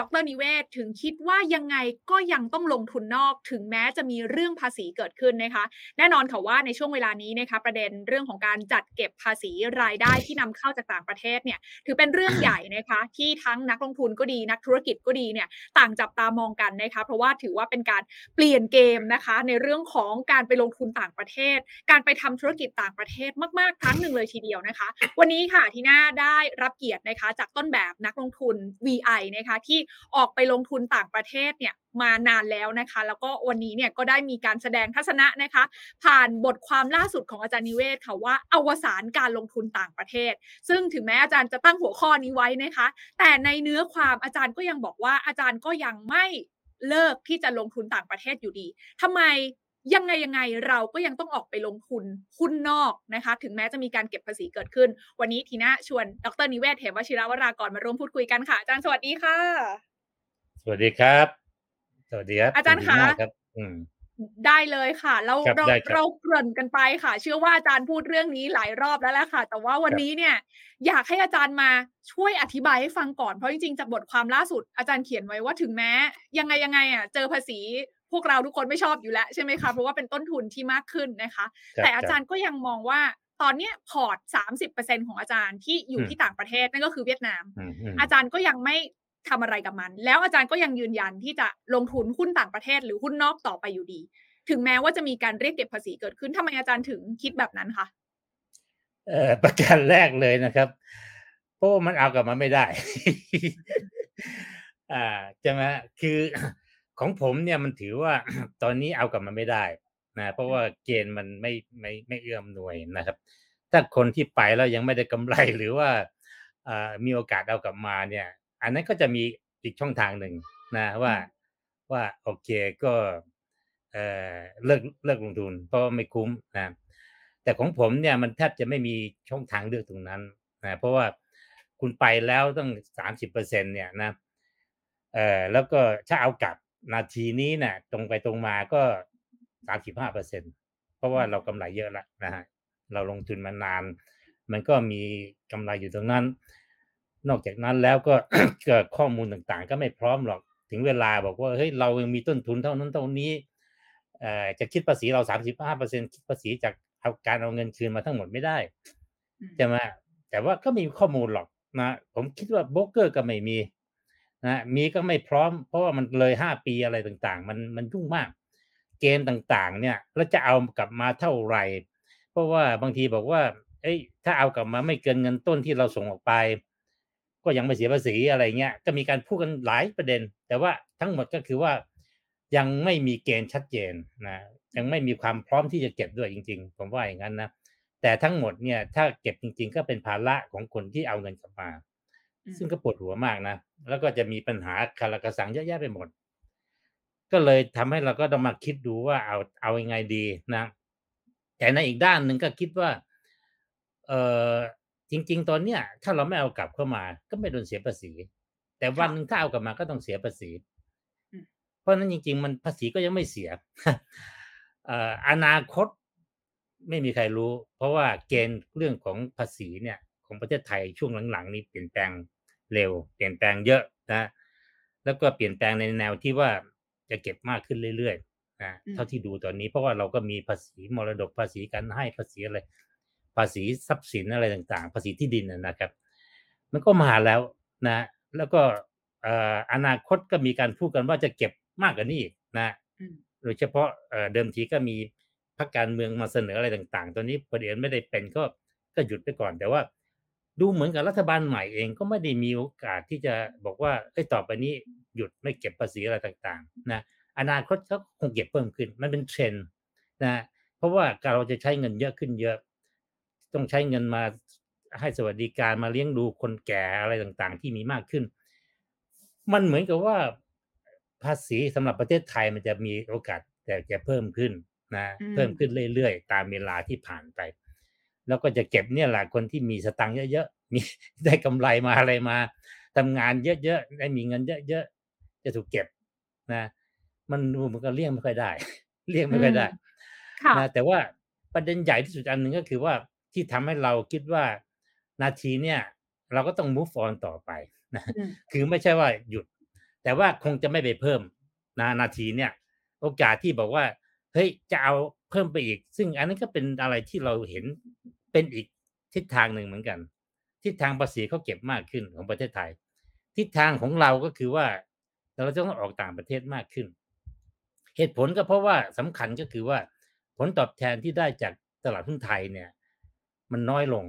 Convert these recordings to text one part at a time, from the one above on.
ดร.นิเวศถึงคิดว่ายังไงก็ยังต้องลงทุนนอกถึงแม้จะมีเรื่องภาษีเกิดขึ้นนะคะแน่นอนค่ะว่าในช่วงเวลานี้นะคะประเด็นเรื่องของการจัดเก็บภาษีรายได้ที่นำเข้าจากต่างประเทศเนี่ยถือเป็นเรื่องใหญ่นะคะที่ทั้งนักลงทุนก็ดีนักธุรกิจก็ดีเนี่ยต่างจับตามองกันนะคะเพราะว่าถือว่าเป็นการเปลี่ยนเกมนะคะในเรื่องของการไปลงทุนต่างประเทศการไปทำธุรกิจต่างประเทศมากๆครั้งหนึ่งเลยทีเดียวนะคะวันนี้ค่ะที่น่าได้รับเกียรตินะคะจากต้นแบบนักลงทุน VI นะคะที่ออกไปลงทุนต่างประเทศเนี่ยมานานแล้วนะคะแล้วก็วันนี้เนี่ยก็ได้มีการแสดงทัศนะนะคะผ่านบทความล่าสุดของอาจารย์นิเวศค่ะว่าอวสานการลงทุนต่างประเทศซึ่งถึงแม้อาจารย์จะตั้งหัวข้อนี้ไว้นะคะแต่ในเนื้อความอาจารย์ก็ยังบอกว่าอาจารย์ก็ยังไม่เลิกที่จะลงทุนต่างประเทศอยู่ดีทำไมยังไงเราก็ยังต้องออกไปลงทุนหุ้นนอกนะคะถึงแม้จะมีการเก็บภาษีเกิดขึ้นวันนี้ทีน่าชวนดร.นิเวศ เหมวชิรวรากรมาร่วมพูดคุยกันค่ะอาจารย์สวัสดีค่ะสวัสดีครับสวัสดีครับอาจารย์ค่ะได้เลยค่ะแล้วเราเกริ่นกันไปค่ะเชื่อว่าอาจารย์พูดเรื่องนี้หลายรอบแล้วแหละค่ะแต่ว่าวันนี้เนี่ยอยากให้อาจารย์มาช่วยอธิบายให้ฟังก่อนเพราะจริงๆจากบทความล่าสุดอาจารย์เขียนไว้ว่าถึงแม้ยังไงอ่ะเจอภาษีพวกเราทุกคนไม่ชอบอยู่แล้วใช่ไหมคะเพราะว่าเป็นต้นทุนที่มากขึ้นนะคะแต่อาจารย์ก็ยังมองว่าตอนนี้พอร์ต 30% ของอาจารย์ที่อยู่ที่ต่างประเทศนั่นก็คือเวียดนามอาจารย์ก็ยังไม่ทำอะไรกับมันแล้วอาจารย์ก็ยังยืนยันที่จะลงทุนหุ้นต่างประเทศหรือหุ้นนอกต่อไปอยู่ดีถึงแม้ว่าจะมีการเรียกเก็บภาษีเกิดขึ้นทำไมอาจารย์ถึงคิดแบบนั้นคะประการแรกเลยนะครับเพราะมันเอากลับมาไม่ได้ ใช่ไหมคือของผมเนี่ยมันถือว่า ตอนนี้เอากลับมาไม่ได้นะเพราะว่าเกณฑ์มันไม่เอื้อมหน่วยนะครับถ้าคนที่ไปแล้วยังไม่ได้กำไรหรือว่ามีโอกาสเอากลับมาเนี่ยอันนั้นก็จะมีอีกช่องทางหนึ่งนะว่าโอเคก็เลิกลงทุนเพราะไม่คุ้มนะแต่ของผมเนี่ยมันแทบจะไม่มีช่องทางเลือกตรงนั้นนะเพราะว่าคุณไปแล้วต้อง 30% เนี่ยนะแล้วก็ถ้าเอากลับนาทีนี้นะตรงไปตรงมาก็ 35% เพราะว่าเรากำไรเยอะแล้วนะฮะเราลงทุนมานานมันก็มีกำไรอยู่ตรงนั้นนอกจากนั้นแล้วก็ ข้อมูลต่างๆก็ไม่พร้อมหรอกถึงเวลาบอกว่าเฮ้ยเรายังมีต้นทุนเท่านั้นเท่านี้จะคิดภาษีเรา 35% คิดภาษีจากการเอาเงินคืนมาทั้งหมดไม่ได้ใช่ไหมแต่ว่าก็มีข้อมูลหรอกนะผมคิดว่าโบรกเกอร์ก็ไม่มีนะมีก็ไม่พร้อมเพราะว่ามันเลย5ปีอะไรต่างๆมันยุ่งมากเกณฑ์ต่างๆเนี่ยแล้วจะเอากลับมาเท่าไหร่เพราะว่าบางทีบอกว่าเอ้ยถ้าเอากลับมาไม่เกินเงินต้นที่เราส่งออกไปก็ยังไม่เสียภาษีอะไรเงี้ยก็มีการพูดกันหลายประเด็นแต่ว่าทั้งหมดก็คือว่ายังไม่มีเกณฑ์ชัดเจนนะยังไม่มีความพร้อมที่จะเก็บด้วยจริงๆผมว่าอย่างนั้นนะแต่ทั้งหมดเนี่ยถ้าเก็บจริงๆก็เป็นภาระของคนที่เอาเงินกลับมาซึ่งก็ปวดหัวมากนะแล้วก็จะมีปัญหาคาราคาซังเยอะแยะไปหมดก็เลยทำให้เราก็ต้องมาคิดดูว่าเอายังไงดีนะแต่ในอีกด้านหนึ่งก็คิดว่าจริงๆตอนเนี้ยถ้าเราไม่เอากลับเข้ามาก็ไม่โดนเสียภาษีแต่วันนึงถ้าเอากลับมาก็ต้องเสียภาษีเพราะนั้นจริงๆมันภาษีก็ยังไม่เสียอนาคตไม่มีใครรู้เพราะว่าเกณฑ์เรื่องของภาษีเนี่ยของประเทศไทยช่วงหลังๆนี้เปลี่ยนแปลงเร็วเปลี่ยนแปลงเยอะนะแล้วก็เปลี่ยนแปลงในแนวที่ว่าจะเก็บมากขึ้นเรื่อยๆนะเท่าที่ดูตอนนี้เพราะว่าเราก็มีภาษีมรดกภาษีการให้ภาษีอะไรภาษีทรัพย์สินอะไรต่างๆภาษีที่ดินนะครับมันก็มาแล้วนะแล้วก็อนาคตก็มีการพูดกันว่าจะเก็บมากกว่านี้อีกนะโดยเฉพาะเดิมทีก็มีพรรคการเมืองมาเสนออะไรต่างๆตอนนี้ประเด็นไม่ได้เป็นก็หยุดไปก่อนแต่ว่าดูเหมือนกับรัฐบาลใหม่เองก็ไม่ได้มีโอกาสที่จะบอกว่าไอ้ต่อไปนี้หยุดไม่เก็บภาษีอะไรต่างๆนะอนาคตก็คงเก็บเพิ่มขึ้นมันเป็นเทรนด์นะเพราะว่าเราจะใช้เงินเยอะขึ้นเยอะต้องใช้เงินมาให้สวัสดิการมาเลี้ยงดูคนแก่อะไรต่างๆที่มีมากขึ้นมันเหมือนกับว่าภาษีสำหรับประเทศไทยมันจะมีโอกาสแต่จะเพิ่มขึ้นนะเพิ่มขึ้นเรื่อยๆตามเวลาที่ผ่านไปแล้วก็จะเก็บเนี่ยแหละคนที่มีสตังค์เยอะๆมีได้กำไรมาอะไรมาทำงานเยอะๆได้มีเงินเยอะๆจะถูกเก็บนะมันดูมันก็เลี่ยงไม่ค่อยได้เลี่ยงไม่ค่อยได้นะแต่ว่าประเด็นใหญ่ที่สุดอันนึงก็คือว่าที่ทำให้เราคิดว่านาทีเนี่ยเราก็ต้อง move on ต่อไปนะคือไม่ใช่ว่าหยุด แต่ว่าคงจะไม่ไปเพิ่มนาทีเนี่ยโอกาสที่บอกว่าเฮ้ยจะเอาเพิ่มไปอีกซึ่งอันนั้นก็เป็นอะไรที่เราเห็นเป็นอีกทิศทางหนึ่งเหมือนกันทิศทางภาษีเขาเก็บมากขึ้นของประเทศไทยทิศทางของเราก็คือว่าเราจะต้องออกต่างประเทศมากขึ้นเหตุผลก็เพราะว่าสำคัญก็คือว่าผลตอบแทนที่ได้จากตลาดหุ้นไทยเนี่ยมันน้อยลง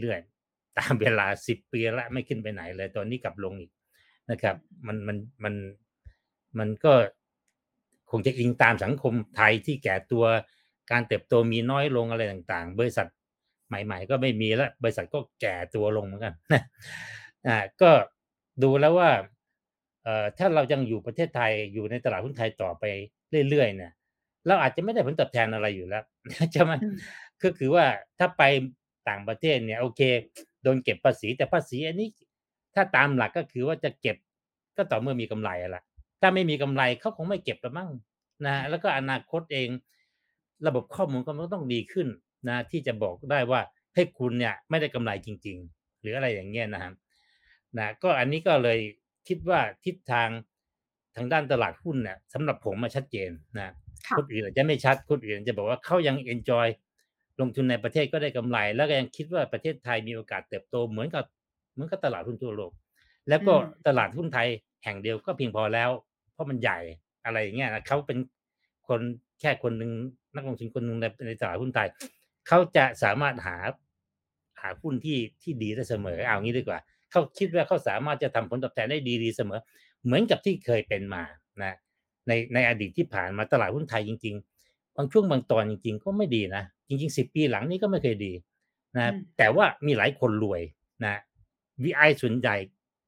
เรื่อยๆตามเวลา10ปีละไม่ขึ้นไปไหนเลยตอนนี้กลับลงอีกนะครับมันก็คงจะอิงตามสังคมไทยที่แก่ตัวการเติบโตมีน้อยลงอะไรต่างๆบริษัทใหม่ๆก็ไม่มีแล้วบริษัทก็แก่ตัวลงเหมือนกันก็ดูแล้วว่าถ้าเรายังอยู่ประเทศไทยอยู่ในตลาดหุ้นไทยต่อไปเรื่อยๆเนี่ยเราอาจจะไม่ได้ผลตอบแทนอะไรอยู่แล้วใช่ไหมก็คือว่าถ้าไปต่างประเทศเนี่ยโอเคโดนเก็บภาษีแต่ภาษีอันนี้ถ้าตามหลักก็คือว่าจะเก็บก็ต่อเมื่อมีกำไรละถ้าไม่มีกำไรเขาคงไม่เก็บละมั้งนะแล้วก็อนาคตเองระบบข้อมูลก็ต้องดีขึ้นนะที่จะบอกได้ว่าให้คุณเนี่ยไม่ได้กำไรจริงๆหรืออะไรอย่างเงี้ยนะครับนะก็อันนี้ก็เลยคิดว่าทิศทางทางด้านตลาดหุ้นเนี่ยสำหรับผมมันชัดเจนนะคนอื่นอาจจะไม่ชัดคนอื่นจะบอกว่าเขายัง enjoy ลงทุนในประเทศก็ได้กำไรแล้วก็ยังคิดว่าประเทศไทยมีโอกาสเติบโตเหมือนกับตลาดหุ้นทั่วโลกแล้วก็ตลาดหุ้นไทยแห่งเดียวก็เพียงพอแล้วเพราะมันใหญ่อะไรอย่างเงี้ยนะเขาเป็นคนแค่คนนึงนักลงทุนคนนึงในตลาดหุ้นไทยเขาจะสามารถหาหุ้นที่ดีได้เสมอเอางี้ดีกว่าเขาคิดว่าเขาสามารถจะทำผลตอบแทนได้ดีๆเสมอเหมือนกับที่เคยเป็นมานะในอดีตที่ผ่านมาตลาดหุ้นไทยจริงๆบางช่วงบางตอนจริงๆก็ไม่ดีนะจริงๆ10ปีหลังนี้ก็ไม่เคยดีนะแต่ว่ามีหลายคนรวยนะ VI ส่วนใหญ่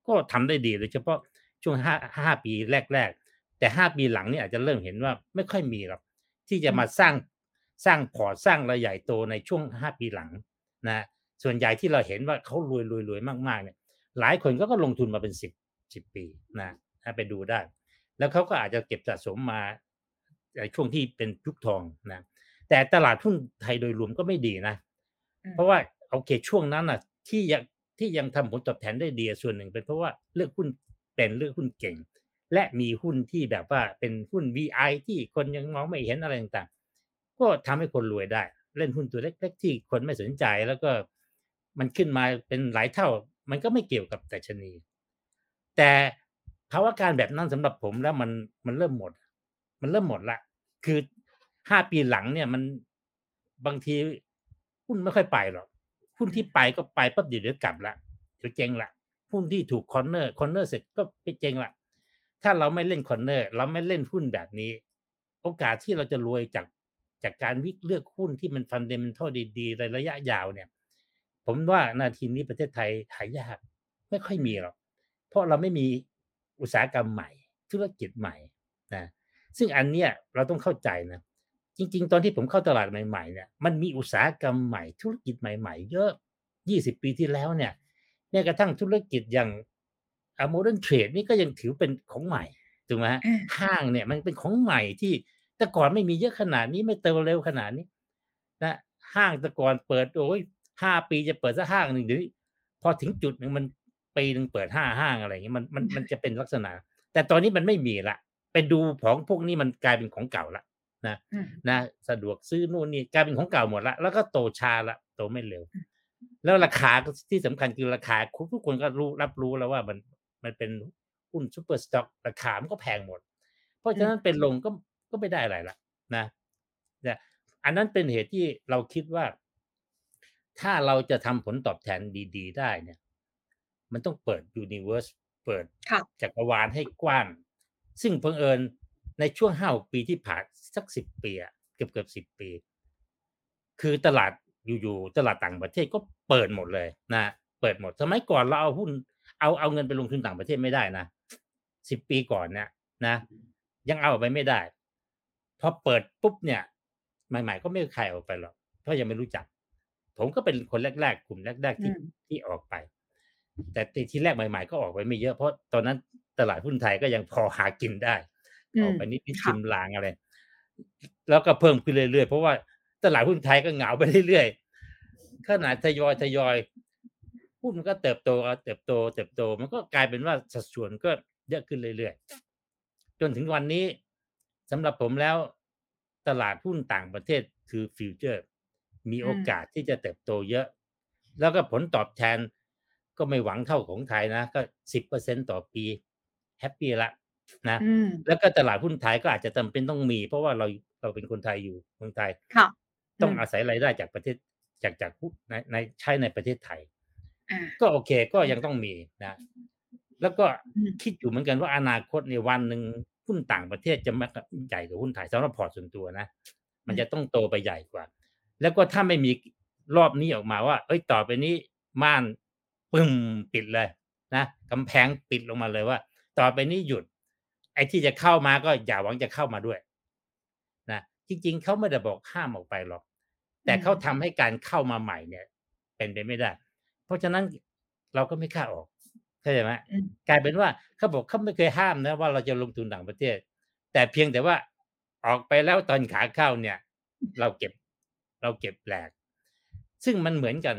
ก็ทำได้ดีโดยเฉพาะช่วง5ปีแรกๆแต่5ปีหลังนี่อาจจะเริ่มเห็นว่าไม่ค่อยมีหรอกที่จะมาสร้างพอร์ตสร้างรายใหญ่โตในช่วง5ปีหลังนะส่วนใหญ่ที่เราเห็นว่าเขารวยมากๆเนี่ยหลายคนก็ลงทุนมาเป็น10ปีนะไปดูได้แล้วเขาก็อาจจะเก็บสะสมมาในช่วงที่เป็นยุคทองนะแต่ตลาดหุ้นไทยโดยรวมก็ไม่ดีนะเพราะว่าโอเคช่วงนั้นน่ะที่ยังทำผลตอบแทนได้ดีส่วนหนึ่งเป็นเพราะว่าเลือกหุ้นเก่งและมีหุ้นที่แบบว่าเป็นหุ้น VI ที่คนยังมองไม่เห็นอะไรต่างๆก็ทำให้คนรวยได้เล่นหุ้นตัวเล็กๆที่คนไม่สนใจแล้วก็มันขึ้นมาเป็นหลายเท่ามันก็ไม่เกี่ยวกับดัชนีแต่ภาวะการแบบนั้นสำหรับผมแล้วมันเริ่มหมดละคือ5ปีหลังเนี่ยมันบางทีหุ้นไม่ค่อยไปหรอกหุ้นที่ไปก็ไปปั๊บเดี๋ยวกลับละเดี๋ยวเจ๊งละหุ้นที่ถูกคอร์เนอร์เสร็จก็ไปเจ๊งละถ้าเราไม่เล่นคอร์เนอร์เราไม่เล่นหุ้นแบบนี้โอกาสที่เราจะรวยจากการเลือกหุ้นที่มันฟันเดเมนทัลดีๆในระยะยาวเนี่ยผมว่านาทีนี้ประเทศไทยหายากไม่ค่อยมีหรอกเพราะเราไม่มีอุตสาหกรรมใหม่ธุรกิจใหม่นะซึ่งอันเนี้ยเราต้องเข้าใจนะจริงๆตอนที่ผมเข้าตลาดใหม่ๆเนี่ยมันมีอุตสาหกรรมใหม่ธุรกิจใหม่ๆเยอะ20ปีที่แล้วเนี่ยแม้กระทั่งธุรกิจอย่างโมเดิร์นเทรดนี่ก็ยังถือเป็นของใหม่ถูกไหมห้างเนี่ยมันเป็นของใหม่ที่แต่ก่อนไม่มีเยอะขนาดนี้ไม่เติบโตเร็วขนาดนี้นะห้างแต่ก่อนเปิดโอ้ย5ปีจะเปิดสักห้างนึงเดี๋ยวพอถึงจุดนึงมันปีนึงเปิด5ห้างอะไรอย่างเงี้ยมันจะเป็นลักษณะแต่ตอนนี้มันไม่มีละไปดูของพวกนี้มันกลายเป็นของเก่าละนะสะดวกซื้อนู่นนี่กลายเป็นของเก่าหมดละแล้วก็โตช้าละโตไม่เร็วแล้วราคาที่สำคัญคือราคาทุกคนก็รับรู้แล้วว่ามันเป็นหุ้นซุปเปอร์สต็อกราคามันก็แพงหมดเพราะฉะนั้นเป็นลงก็ไม่ได้อะไรละนะอันนั้นเป็นเหตุที่เราคิดว่าถ้าเราจะทำผลตอบแทนดีๆได้เนี่ยมันต้องเปิดยูนิเวอร์สเปิดจักรวาลให้กว้างซึ่งเผอิญในช่วง5ปีที่ผ่านสัก10ปีอะเกือบ10ปีคือตลาดอยู่ๆตลาดต่างประเทศก็เปิดหมดเลยนะเปิดหมดสมัยก่อนเราเอาหุ้นเอาเงินไปลงทุนต่างประเทศไม่ได้นะ10ปีก่อนเนี่ยนะยังเอาไปไม่ได้พอเปิดปุ๊บเนี่ยใหม่ๆก็ไม่มีใครออกไปหรอกเพราะยังไม่รู้จักผมก็เป็นคนแรกๆกลุ่มแรกๆที่ออกไปแต่ทีแรกใหม่ๆก็ออกไปไม่เยอะเพราะตอนนั้นตลาดหุ้นไทยก็ยังพอหากินได้ออกไปนิดนิดชิมลางอะไรแล้วก็เพิ่มขึ้นเรื่อยๆเพราะว่าตลาดหุ้นไทยก็เหงาไปเรื่อยๆขนาดทยอยหุ้นมันก็เติบโตมันก็กลายเป็นว่าสัดส่วนก็ เยอะขึ้นเรื่อยๆจนถึงวันนี้สำหรับผมแล้วตลาดหุ้นต่างประเทศคือฟิวเจอร์มีโอกาสที่จะเติบโตเยอะแล้วก็ผลตอบแทนก็ไม่หวังเท่าของไทยนะก็ 10% ต่อปีแฮปปี้ละนะแล้วก็ตลาดหุ้นไทยก็อาจจะจำเป็นต้องมีเพราะว่าเราเป็นคนไทยอยู่เมืองไทยต้องอาศัยรายได้จากประเทศจากในใช้ในประเทศไทยก็โอเคก็ยังต้องมีนะแล้วก็คิดอยู่เหมือนกันว่าอนาคตในวันหนึ่งหุ้นต่างประเทศจะมากใหญ่กว่าหุ้นไทยสำหรับพอร์ตส่วนตัวนะมันจะต้องโตไปใหญ่กว่าแล้วก็ถ้าไม่มีรอบนี้ออกมาว่าเอ้ยต่อไปนี้ม่านปึ้มปิดเลยนะกำแพงปิดลงมาเลยว่าต่อไปนี้หยุดไอ้ที่จะเข้ามาก็อย่าหวังจะเข้ามาด้วยนะจริงๆเขาไม่ได้บอกห้ามออกไปหรอกแต่เขาทำให้การเข้ามาใหม่เนี่ยเป็นไปไม่ได้เพราะฉะนั้นเราก็ไม่กล้าออกเข้าใจไหมกลายเป็นว่าเขาบอกเขาไม่เคยห้ามนะว่าเราจะลงทุนต่างประเทศแต่เพียงแต่ว่าออกไปแล้วตอนขาเข้าเนี่ยเราเก็บแหลกซึ่งมันเหมือนกัน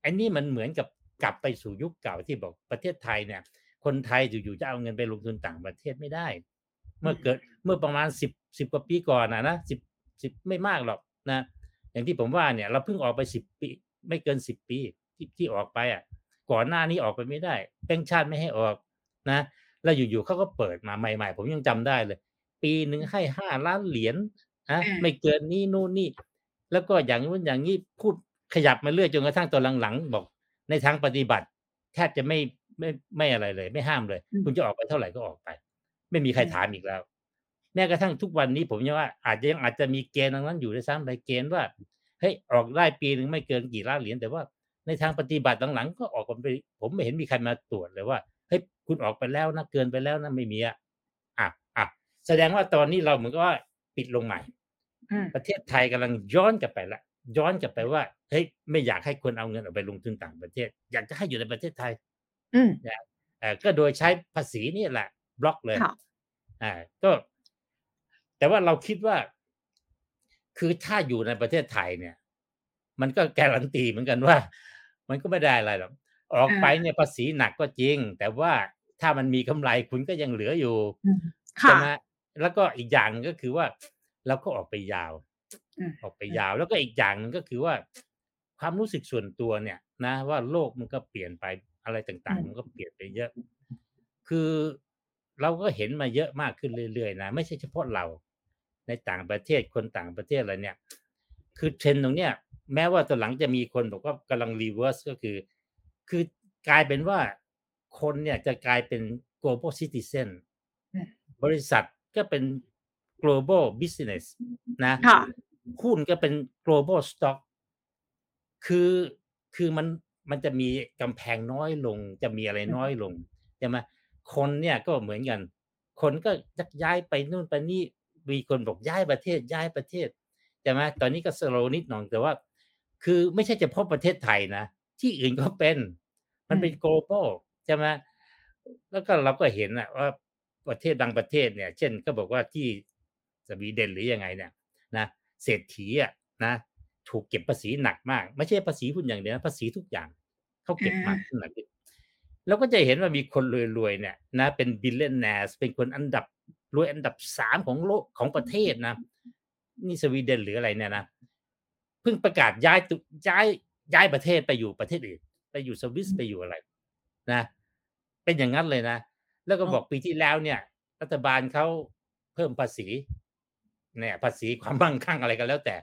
ไอ้นี่มันเหมือนกับกลับไปสู่ยุคเก่าที่บอกประเทศไทยเนี่ยคนไทยอยู่ๆจะเอาเงินไปลงทุนต่างประเทศไม่ได้เมื่อประมาณ10กว่าปีก่อนนะ10ไม่มากหรอกนะอย่างที่ผมว่าเนี่ยเราเพิ่งออกไป10ปีไม่เกิน10ปีที่ออกไปอ่ะก่อนหน้านี้ออกไปไม่ได้แบงก์ชาติไม่ให้ออกนะแล้วอยู่ๆเขาก็เปิดมาใหม่ๆผมยังจำได้เลยปีหนึ่งให้$5 ล้านนะไม่เกินนี่นู่นนี่แล้วก็อย่างนู้นอย่างนี้พูดขยับมาเรื่อยจนกระทั่งตอนหลังๆบอกในทางปฏิบัติแทบจะไม่อะไรเลยไม่ห้ามเลยคุณจะออกไปเท่าไหร่ก็ออกไปไม่มีใครถามอีกแล้วแม้กระทั่งทุกวันนี้ผมว่าอาจจะมีเกณฑ์นั้นอยู่ด้วยซ้ำไปเกณฑ์ว่าเฮ้ยออกได้ปีนึงไม่เกินกี่ล้านเหรียญแต่ว่าในทางปฏิบัติหลังๆก็ออกกันไปผมไม่เห็นมีใครมาตรวจเลยว่าเฮ้ยคุณออกไปแล้วนะเกินไปแล้วนะไม่มีอ่ะแสดงว่าตอนนี้เราเหมือนกับว่าปิดลงใหม่ประเทศไทยกำลังย้อนกลับไปว่าเฮ้ยไม่อยากให้คนเอาเงินออกไปลงทุนต่างประเทศอยากจะให้อยู่ในประเทศไทยก็โดยใช้ภาษีนี่แหละบล็อกเลยก็แต่ว่าเราคิดว่าคือถ้าอยู่ในประเทศไทยเนี่ยมันก็การันตีเหมือนกันว่ามันก็ไม่ได้อะไรหรอกออกไปเนี่ยภาษีหนักก็จริงแต่ว่าถ้ามันมีกำไรคุณก็ยังเหลืออยู่ใช่ไหมแล้วก็อีกอย่างก็คือว่าเราก็ออกไปยาวแล้วก็อีกอย่างนึงก็คือว่าความรู้สึกส่วนตัวเนี่ยนะว่าโลกมันก็เปลี่ยนไปอะไรต่างๆมันก็เปลี่ยนไปเยอะคือเราก็เห็นมาเยอะมากขึ้นเรื่อยๆนะไม่ใช่เฉพาะเราในต่างประเทศคนต่างประเทศอะไรเนี่ยคือเทรนด์ตรงเนี้ยแม้ว่าตอนหลังจะมีคนบอกว่ากำลังรีเวิร์สก็คือกลายเป็นว่าคนเนี่ยจะกลายเป็น global citizen บริษัทก็เป็น global business นะหุ้นก็เป็น global stock คือมันจะมีกำแพงน้อยลงจะมีอะไรน้อยลงใช่ไหมคนเนี่ยก็เหมือนกันคนก็ย้ายไปนู่นไปนี่มีคนบอกย้ายประเทศใช่ไหมตอนนี้ก็สโลนิดหน่อยแต่ว่าคือไม่ใช่เฉพาะประเทศไทยนะที่อื่นก็เป็นมันเป็น global ใช่ไหมแล้วก็เราก็เห็นนะว่าประเทศบางประเทศเนี่ยเช่นก็บอกว่าที่สวีเดนหรือยังไงเนี่ยนะเศรษฐีอ่ะนะถูกเก็บภาษีหนักมากไม่ใช่ภาษีหุ้นอย่างเดียวนะภาษีทุกอย่างเขาเก็บมากขึ้นหนักขึ้นแล้วก็จะเห็นว่ามีคนรวยๆเนี่ยนะเป็น billionaires เป็นคนอันดับรวยอันดับ3ของโลกของประเทศนะนี่สวีเดนหรืออะไรเนี่ยนะเพิ่งประกาศย้ายประเทศไปอยู่ประเทศอื่นไปอยู่สวิสไปอยู่อะไรนะเป็นอย่างนั้นเลยนะแล้วก็บอกปีที่แล้วเนี่ยรัฐบาลเขาเพิ่มภาษีเนี่ยภาษีความมั่งคั่งอะไรกันแล้วแต่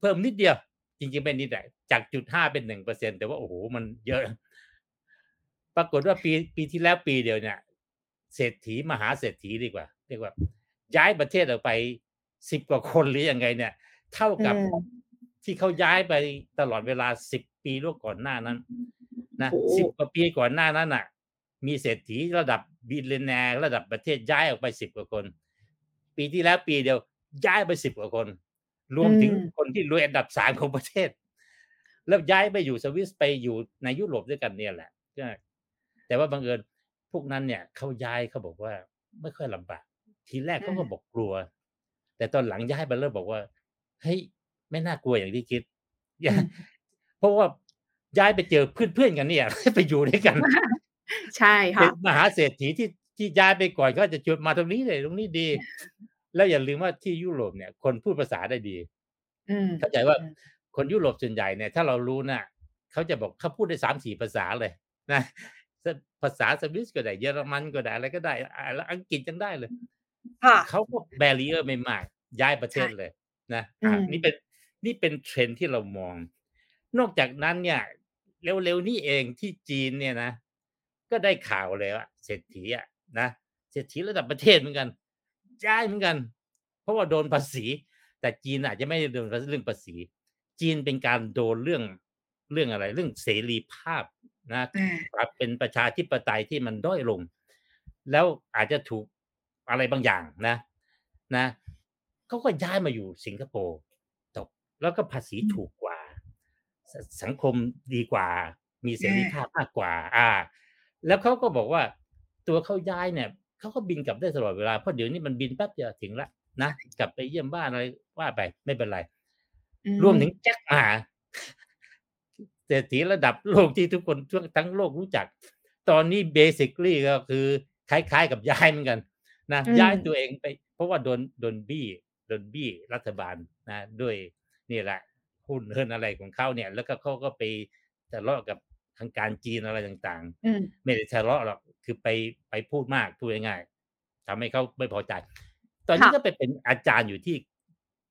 เพิ่มนิดเดียวจริงๆเป็นนิดหน่อยจาก 0.5 เป็น 1% แต่ว่าโอ้โหมันเยอะปรากฏว่าปีที่แล้วปีเดียวเนี่ยเศรษฐีมหาเศรษฐีดีกว่าเรียกว่าย้ายประเทศออกไป10กว่าคนหรือยังไงเนี่ยเท่ากับที่เขาย้ายไปตลอดเวลา10ปีล่วงก่อนหน้านั้นนะ10กว่าปีก่อนหน้านั้นน่ะมีเศรษฐีระดับบิลเลียนแนร์ระดับประเทศย้ายออกไป10กว่าคนปีที่แล้วปีเดียวย้ายไป10กว่าคนรวมถึงคนที่รวยอันดับ3ของประเทศแล้วย้ายไปอยู่สวิสไปอยู่ในยุโรปด้วยกันเนี่ยแหละแต่ว่าบังเอิญพวกนั้นเนี่ยเขาย้ายเขาบอกว่าไม่ค่อยลำบากทีแรกเขาก็บอกกลัวแต่ตอนหลังย้ายไปแล้วบอกว่าเฮ้ยไม่น่ากลัวอย่างที่คิดเพราะว่าย้ายไปเจอเพื่อนๆกันเนี่ยไปอยู่ด้วยกันใช่ค่ะมหาเศรษฐีที่ ที่ย้ายไปก่อนก็จะจุดมาตรงนี้เลยตรงนี้ดีแล้วอย่าลืมว่าที่ยุโรปเนี่ยคนพูดภาษาได้ดีเข้าใจว่าคนยุโรปส่วนใหญ่เนี่ยถ้าเรารู้นะเขาจะบอกเขาพูดได้ 3-4 ภาษาเลยนะภาษาสวิสก็ได้เยอรมันก็ได้อะไรก็ได้แล้วอังกฤษยังได้เลยเขาก็แบเรียร์ไม่มากย้ายประเทศเลยนะนี่เป็นเทรนด์ที่เรามองนอกจากนั้นเนี่ยเร็วๆนี้เองที่จีนเนี่ยนะก็ได้ข่าวเลยว่าเศรษฐีอะนะเศรษฐีระดับประเทศเหมือนกันย้ายเหมือนกันเพราะว่าโดนภาษีแต่จีนอาจจะไม่ได้โดนเรื่องภาษีจีนเป็นการโดนเรื่องอะไรเรื่องเสรีภาพนะเป็นประชาธิปไตยที่มันด้อยลงแล้วอาจจะถูกอะไรบางอย่างนะเขาก็ย้ายมาอยู่สิงคโปร์จบแล้วก็ภาษีถูกกว่าสังคมดีกว่ามีเสรีภาพมากกว่าแล้วเขาก็บอกว่าตัวเขาย้ายเนี่ยเขาก็บินกลับได้ตลอดเวลาเพราะเดี๋ยวนี้มันบินแป๊บเดียวถึงละนะกลับไปเยี่ยมบ้านอะไรว่าไปไม่เป็นไรรวมถึงแจ็คหม่าเศรษฐีระดับโลกที่ทุกคนทั้งโลกรู้จักตอนนี้เบสิคลีก็คือคล้ายๆกับย้ายเหมือนกันนะย้ายตัวเองไปเพราะว่าโดนบี้รัฐบาลนะด้วยนี่แหละหุ้นเฮิร์นอะไรของเขาเนี่ยแล้วก็เขาก็ไปทะเลาะกับทางการจีนอะไรต่างๆไม่ได้ทะเลาะหรอกคือไปพูดมากพูดง่ายๆทำให้เขาไม่พอใจตอนนี้ก็ไปเป็นอาจารย์อยู่ที่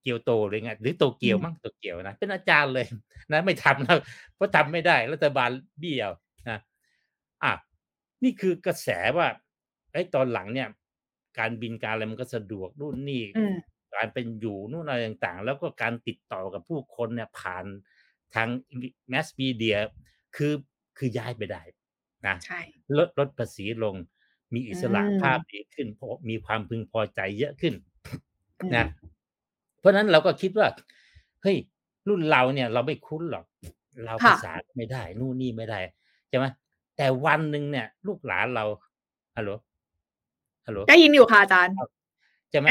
เกียวโตเลยไงหรือโตเกียวมั้งโตเกียวนะเป็นอาจารย์เลยนะไม่ทำแล้วเพราะทำไม่ได้รัฐบาลเบี้ยวนะนี่คือกระแสว่าไอ้ตอนหลังเนี่ยการบินการอะไรมันก็สะดวกนู่นนี่การเป็นอยู่นู่นอะไรต่างๆแล้วก็การติดต่อกับผู้คนเนี่ยผ่านทางแมสมีเดียคือย้ายไปได้นะลดภาษีลงมีอิสระภาพดีขึ้นมีความพึงพอใจเยอะขึ้นนะเพราะนั้นเราก็คิดว่าเฮ้ยรุ่นเราเนี่ยเราไม่คุ้นหรอกเราภาษาไม่ได้นู่นนี่ไม่ได้ใช่ไหมแต่วันนึงเนี่ยลูกหลานเราฮัลโหลได้ยินอยู่ค่ะอาจารย์ใช่ไหม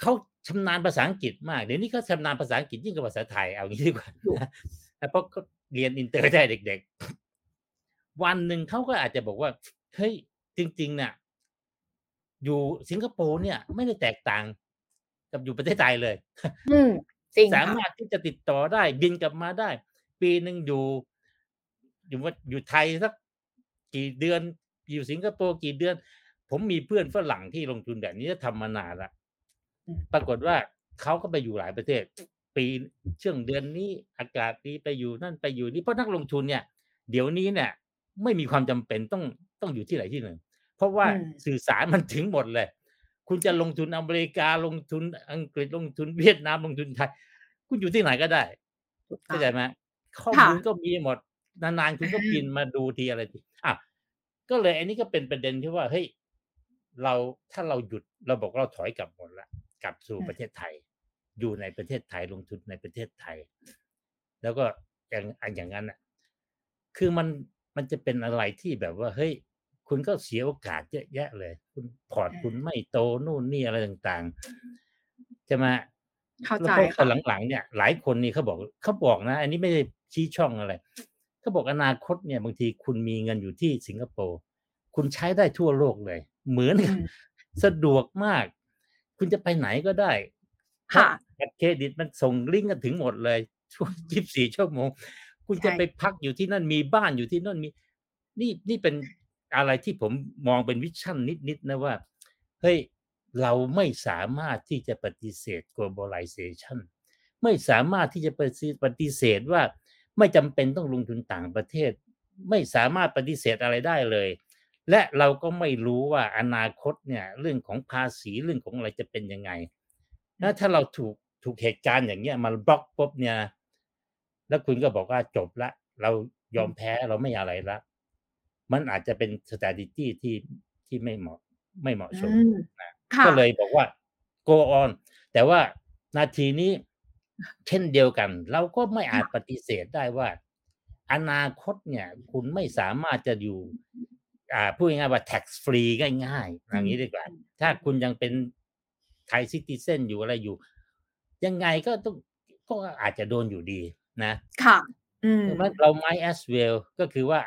เขาชำนาญภาษาอังกฤษมากเดี๋ยวนี้เขาชำนาญภาษาอังกฤษยิ่งกว่าภาษาไทยเอางี้ดีกว่าเพราะเขาเรียนอินเตอร์ได้เด็กๆวันหนึ่งเขาก็อาจจะบอกว่าเฮ้ยจริงๆเนี่ยอยู่สิงคโปร์เนี่ยไม่ได้แตกต่างกับอยู่ประเทศไทยเลยสามารถที่จะติดต่อได้บินกลับมาได้ปีนึงอยู่ไทยสักกี่เดือนอยู่สิงคโปร์กี่เดือนผมมีเพื่อนฝรั่งที่ลงทุนแบบนี้ทำมานานละปรากฏว่าเขาก็ไปอยู่หลายประเทศปีช่วงเดือนนี้อากาศดีไปอยู่นั่นไปอยู่นี่เพราะนักลงทุนเนี่ยเดี๋ยวนี้เนี่ยไม่มีความจำเป็นต้องอยู่ที่ไหนที่หนึ่งเพราะว่าสื่อสารมันถึงหมดเลยคุณจะลงทุนอเมริกาลงทุนอังกฤษลงทุนเวียดนามลงทุนไทยคุณอยู่ที่ไหนก็ได้เข้าใจไหมข้อมูลก็มีหมดนานๆคุณก็บินมาดูทีอะไรทีก็เลยอันนี้ก็เป็นประเด็นที่ว่าเฮ้ยเราถ้าเราหยุดเราบอกเราถอยกลับหมดละกลับสู่ประเทศไทยอยู่ในประเทศไทยลงทุนในประเทศไทยแล้วก็อย่างนั้นน่ะคือมันจะเป็นอะไรที่แบบว่าเฮ้ยคุณก็เสียโอกาสเยอะแยะเลยคุณพอร์ตคุณไม่โตนู่นนี่อะไรต่างๆใช่ไหมเข้าใจค่ะหลังๆเนี่ยหลายคนนี่เขาบอกนะอันนี้ไม่ได้ชี้ช่องอะไรเขาบอกอนาคตเนี่ยบางทีคุณมีเงินอยู่ที่สิงคโปร์คุณใช้ได้ทั่วโลกเลยเหมือนสะดวกมากคุณจะไปไหนก็ได้ค่ะบัตรเครดิตมันส่งลิงก์กันถึงหมดเลย24ชั่วโมงคุณจะไปพักอยู่ที่นั่นมีบ้านอยู่ที่นั่นมีนี่เป็นอะไรที่ผมมองเป็นวิชั่นนิดๆนะว่าเฮ้ยเราไม่สามารถที่จะปฏิเสธ globalization ไม่สามารถที่จะปฏิเสธว่าไม่จำเป็นต้องลงทุนต่างประเทศไม่สามารถปฏิเสธอะไรได้เลยและเราก็ไม่รู้ว่าอนาคตเนี่ยเรื่องของภาษีเรื่องของอะไรจะเป็นยังไงนะถ้าเราถูกเหตุการณ์อย่างเงี้ยมันบล็อกปุ๊บเนี่ยแล้วคุณก็บอกว่าจบละเรายอมแพ้เราไม่อะไรละมันอาจจะเป็น strategy ที่ไม่เหมาะสมนะก็เลยบอกว่า go on แต่ว่านาทีนี้เช่นเดียวกันเราก็ไม่อาจปฏิเสธได้ว่าอนาคตเนี่ยคุณไม่สามารถจะอยู่พูดง่ายๆว่า tax free ง่ายๆอย่างนี้ดีกว่าถ้าคุณยังเป็นไทยซิติเซนอยู่อะไรอยู่ยังไงก็ต้องก็อาจจะโดนอยู่ดีนะค่ะเรา might as well ก็คือว่า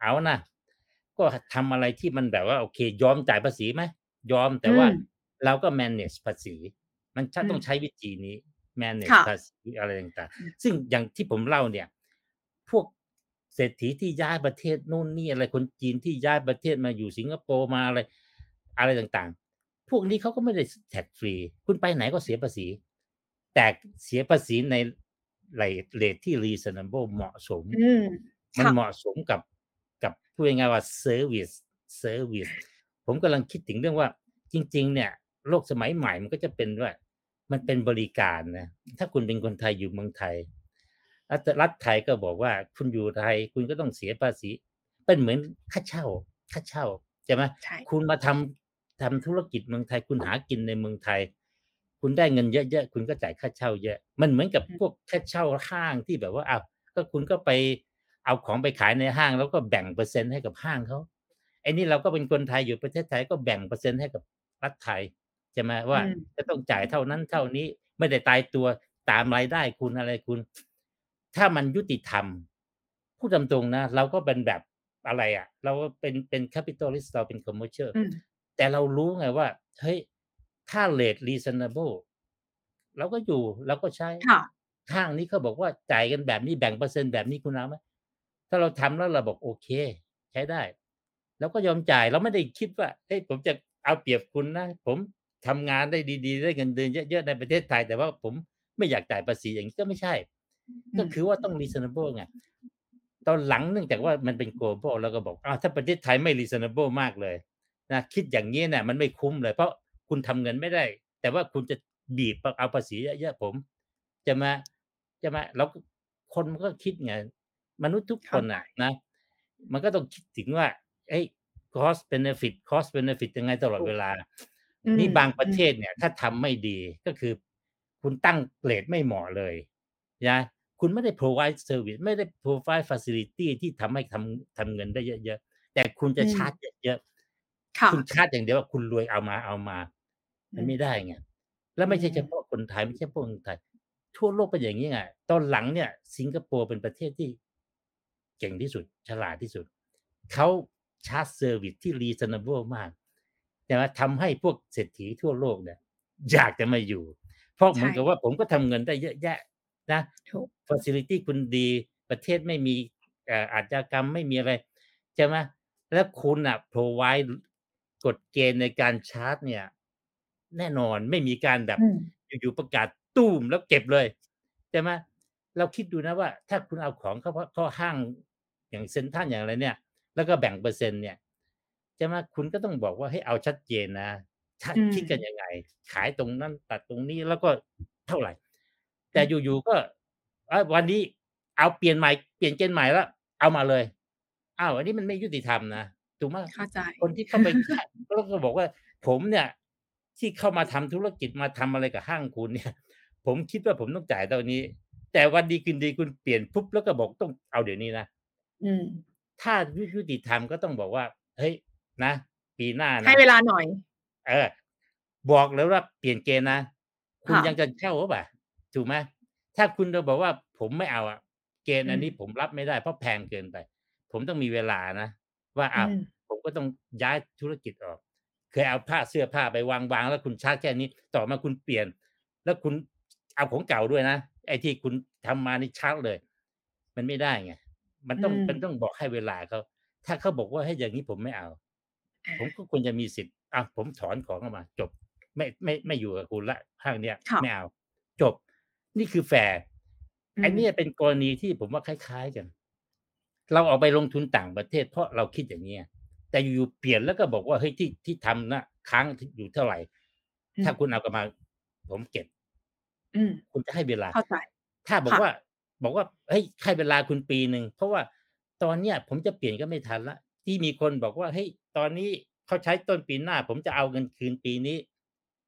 เอานะ ก็ทำอะไรที่มันแบบว่าโอเคยอมจ่ายภาษีไหมยอมแต่ว่าเราก็ manage ภาษีมันต้องใช้วิธีนี้ manage ภาษีอะไรต่างๆซึ่งอย่างที่ผมเล่าเนี่ยพวกเศรษฐีที่ย้ายประเทศนู่นนี่อะไรคนจีนที่ย้ายประเทศมาอยู่สิงคโปร์มาอะไรต่างๆพวกนี้เขาก็ไม่ได้แท็กฟรีคุณไปไหนก็เสียภาษีแต่เสียภาษีในเรทที่ reasonable เหมาะสมมันเหมาะสมกับพูดง่ายๆว่า service ผมกำลังคิดถึงเรื่องว่าจริงๆเนี่ยโลกสมัยใหม่มันก็จะเป็นว่ามันเป็นบริการนะถ้าคุณเป็นคนไทยอยู่เมืองไทยรัฐไทยก็บอกว่าคุณอยู่ไทยคุณก็ต้องเสียภาษีเป็นเหมือนค่าเช่าใช่ไหมคุณมาทำธุรกิจเมืองไทยคุณหากินในเมืองไทยคุณได้เงินเยอะๆคุณก็จ่ายค่าเช่าเยอะมันเหมือนกับพวกค่าเช่าห้างที่แบบว่าอ้าวก็คุณก็ไปเอาของไปขายในห้างแล้วก็แบ่งเปอร์เซ็นต์ให้กับห้างเขาไอ้นี่เราก็เป็นคนไทยอยู่ประเทศไทยก็แบ่งเปอร์เซ็นต์ให้กับรัฐไทยใช่ไหมว่าจะต้องจ่ายเท่านั้นเท่านี้ไม่ได้ตายตัวตามรายได้คุณอะไรคุณถ้ามันยุติธรรมพูดตามตรงนะเราก็เป็นแบบอะไรอ่ะเราก็เป็นแคปิตอลิสต์เราเป็นคอมเมอร์เชียลแต่เรารู้ไงว่าเฮ้ยถ้าเรท reasonable เราก็อยู่เราก็ใช้ห้างนี้เขาบอกว่าจ่ายกันแบบนี้แบ่งเปอร์เซ็นต์แบบนี้คุณเอาไหมถ้าเราทำแล้วเราบอกโอเคใช้ได้เราก็ยอมจ่ายเราไม่ได้คิดว่าเฮ้ยผมจะเอาเปรียบคุณนะผมทำงานได้ดีๆได้เงินเดือนเยอะๆในประเทศไทยแต่ว่าผมไม่อยากจ่ายภาษีอย่างนี้ก็ไม่ใช่ก็คือว่าต้อง reasonable ไงตอนหลังเนื่องจากว่ามันเป็น global แล้วก็บอกถ้าประเทศไทยไม่ reasonable มากเลยนะคิดอย่างนี้เนี่ยมันไม่คุ้มเลยเพราะคุณทำเงินไม่ได้แต่ว่าคุณจะบีบเอาภาษีเยอะๆผมจะมาแล้วคนมันก็คิดไงมนุษย์ทุกคนน่ะนะมันก็ต้องคิดถึงว่าไอ้ cost benefit ยังไงตลอดเวลานี่บางประเทศเนี่ยถ้าทำไม่ดีก็คือคุณตั้งเกรดไม่เหมาะเลยนะคุณไม่ได้ provide service ไม่ได้ provide facility ที่ทำให้ทำเงินได้เยอะๆแต่คุณจะชาร์จเยอะๆคุณชาร์จอย่างเดียวว่าคุณรวยเอามามันไม่ได้ไงแล้วไม่ใช่เฉพาะคนไทยไม่ใช่พวกคนไทยทั่วโลกเป็นอย่างนี้ไงตอนหลังเนี่ยสิงคโปร์เป็นประเทศที่เก่งที่สุดฉลาดที่สุดเขาชาร์จเซอร์วิสที่ reasonable มากแต่ว่าทำให้พวกเศรษฐีทั่วโลกเนี่ยอยากจะมาอยู่เพราะเหมือนกับว่าผมก็ทำเงินได้เยอะแยะนะfacility คุณดีประเทศไม่มีอาชญากรรมไม่มีอะไรใช่ไหมแล้วคุณอ่ะ provide กฎเกณฑ์ในการชาร์จเนี่ยแน่นอนไม่มีการแบบอยู่ๆประกาศตู้มแล้วเก็บเลยใช่ไหมเราคิดดูนะว่าถ้าคุณเอาของเข้าห้างอย่างเซ็นทรัลอย่างไรเนี่ยแล้วก็แบ่งเปอร์เซ็นต์เนี่ยใช่ไหมคุณก็ต้องบอกว่าให้เอาชัดเจนนะคิดกันยังไงขายตรงนั้นตัดตรงนี้แล้วก็เท่าไหร่แต่อยู่ๆก็วันนี้เอาเปลี่ยนใหม่เปลี่ยนเกณฑ์ใหม่แล้วเอามาเลยอ้าวอันนี้มันไม่ยุติธรรมนะถูกมั้ยคนที่เข้าไปก็บอกว่าผมเนี่ยที่เข้ามาทำธุรกิจมาทำอะไรกับห้างคุณเนี่ยผมคิดว่าผมต้องจ่ายเท่านี้แต่วันดีคืนดีคุณเปลี่ยนปุ๊บแล้วก็บอกต้องเอาเดี๋ยวนี้นะถ้ายุติธรรมก็ต้องบอกว่าเฮ้ยนะปีหน้านะให้เวลาหน่อยบอกแล้วว่าเปลี่ยนเกณฑ์นะคุณยังจะเข้าหรือเปล่าถูกไหมถ้าคุณจะบอกว่าผมไม่เอาอะเกณฑ์อันนี้ผมรับไม่ได้เพราะแพงเกินไปผมต้องมีเวลานะว่าอ้าวผมก็ต้องย้ายธุรกิจออกเคยเอาเสื้อผ้าไปวางแล้วคุณชาร์จแค่นี้ต่อมาคุณเปลี่ยนแล้วคุณเอาของเก่าด้วยนะไอ้ที่คุณทำมานี่ชาร์จเลยมันไม่ได้ไงมันต้องบอกให้เวลาเขาถ้าเขาบอกว่าให้อย่างนี้ผมไม่เอาผมก็ควรจะมีสิทธิ์อ่ะผมถอนของออกมาจบไม่อยู่กับคุณละห้างเนี้ยไม่เอาจบนี่คือแฟร์อันนี้เป็นกรณีที่ผมว่าคล้ายๆกันเราออกไปลงทุนต่างประเทศเพราะเราคิดอย่างนี้แต่อยู่ๆเปลี่ยนแล้วก็บอกว่าเฮ้ยที่ทำนะค้างอยู่เท่าไหร่ถ้าคุณเอากลับมาผมเก็บคุณจะให้เวลาถ้าบอกว่าเฮ้ยให้เวลาคุณปีนึงเพราะว่าตอนเนี้ยผมจะเปลี่ยนก็ไม่ทันละที่มีคนบอกว่าเฮ้ยตอนนี้เขาใช้ต้นปีหน้าผมจะเอาเงินคืนปีนี้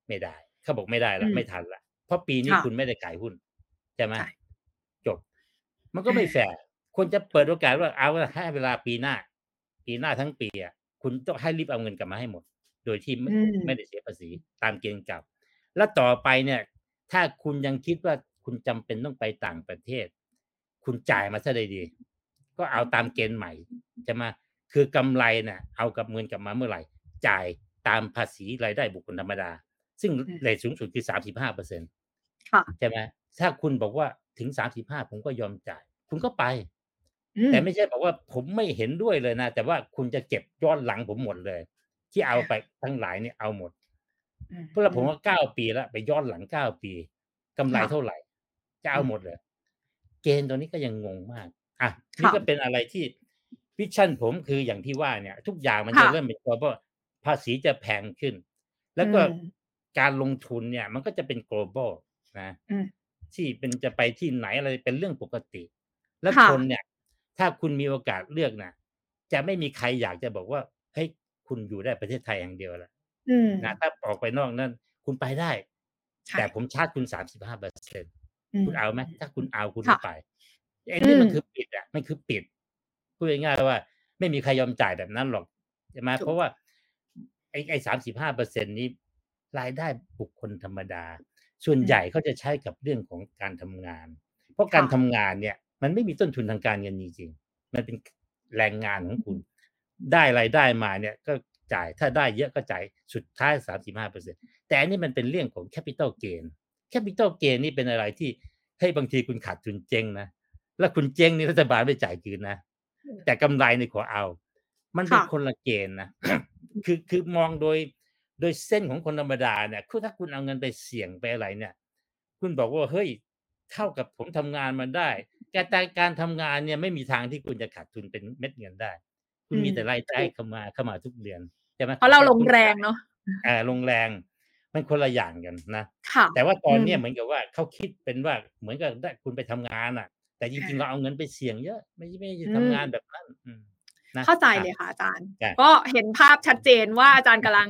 ไม่ได้เขาบอกไม่ได้ละไม่ทันละเพราะปีนี้คุณไม่ได้ขายหุ้นใช่ไหมจบมันก็ไม่แฟร์ควรจะเปิดโอกาสว่าเอาให้เวลาปีหน้าทั้งปีอ่ะคุณต้องให้รีบเอาเงินกลับมาให้หมดโดยที่ไม่ได้เสียภาษีตามเกณฑ์เก่าแล้วต่อไปเนี่ยถ้าคุณยังคิดว่าคุณจำเป็นต้องไปต่างประเทศคุณจ่ายมาซะเลยดีก็เอาตามเกณฑ์ใหม่จะมา คือกำไรน่ะเอากับเงินกลับมาเมื่อไหร่จ่ายตามภาษีรายได้บุคคลธรรมดาซึ่งเรทสูงสุดคือ 35% ค่ะใช่ไหมถ้าคุณบอกว่าถึง35ผมก็ยอมจ่ายคุณก็ไปแต่ไม่ใช่บอกว่าผมไม่เห็นด้วยเลยนะแต่ว่าคุณจะเก็บย้อนหลังผมหมดเลยที่เอาไปทั้งหลายเนี่ยเอาหมดเพราะผมว่า9ปีแล้วไปย้อนหลัง9ปีกำไรเท่าไหร่จะเอาหมดเลยเกณฑ์ตัวนี้ก็ยังงงมากอ่ะนี่ก็เป็นอะไรที่วิชั่นผมคืออย่างที่ว่าเนี่ยทุกอย่างมันจะเริ่มเป็นตัวเพราะภาษีจะแพงขึ้นแล้วก็การลงทุนเนี่ยมันก็จะเป็น global นะที่เป็นจะไปที่ไหนอะไรเป็นเรื่องปกติและคนเนี่ยถ้าคุณมีโอกาสเลือกนะจะไม่มีใครอยากจะบอกว่าเฮ้ยคุณอยู่ได้ประเทศไทยอย่างเดียวละนะถ้าออกไปนอกนั้นคุณไปได้แต่ผมชาร์จคุณ 35% คุณเอาไหมถ้าคุณเอาคุณไปไอ้นี่มันคือปิดอ่ะมันคือปิดพูดง่ายๆว่าไม่มีใครยอมจ่ายแบบนั้นหรอกใช่ไหมเพราะว่าไอ้ 35% นี้รายได้บุคคลธรรมดาส่วนใหญ่เขาจะใช้กับเรื่องของการทำงานเพราะการทำงานเนี่ยมันไม่มีต้นทุนทางการเงินจริงๆมันเป็นแรงงานของคุณได้รายได้มาเนี่ยก็จ่ายถ้าได้เยอะก็จ่ายสุดท้าย 35% แต่อันนี้มันเป็นเรื่องของ capital gain capital gain นี่เป็นอะไรที่ให้บางทีคุณขาดทุนเจ๊งนะแล้วคุณเจ๊งนี่รัฐบาลไม่จ่ายคืนนะแต่กำไรนี่ขอเอามันเป็นคนละเกณฑ์นะ คือมองโดยเส้นของคนธรรมดาเนี่ยคือถ้าคุณเอาเงินไปเสี่ยงไปอะไรเนี่ยคุณบอกว่าเฮ้ยเท่ากับผมทำงานมาได้แต่การทำงานเนี่ยไม่มีทางที่คุณจะขาดทุนเป็นเม็ดเงินได้คุณมีแต่รายได้เข้ามาทุกเดือนใช่ไหมเพราะเราลงแรงเนาะลงแรงมันคนละอย่างกันนะแต่ว่าตอนนี้เหมือนกับว่าเขาคิดเป็นว่าเหมือนกับได้คุณไปทำงานอ่ะแต่จริงๆเราเอาเงินไปเสี่ยงเยอะไม่ได้ทำงานแบบนั้นเข้าใจเลยค่ะอาจารย์ก็เห็นภาพชัดเจนว่าอาจารย์กำลัง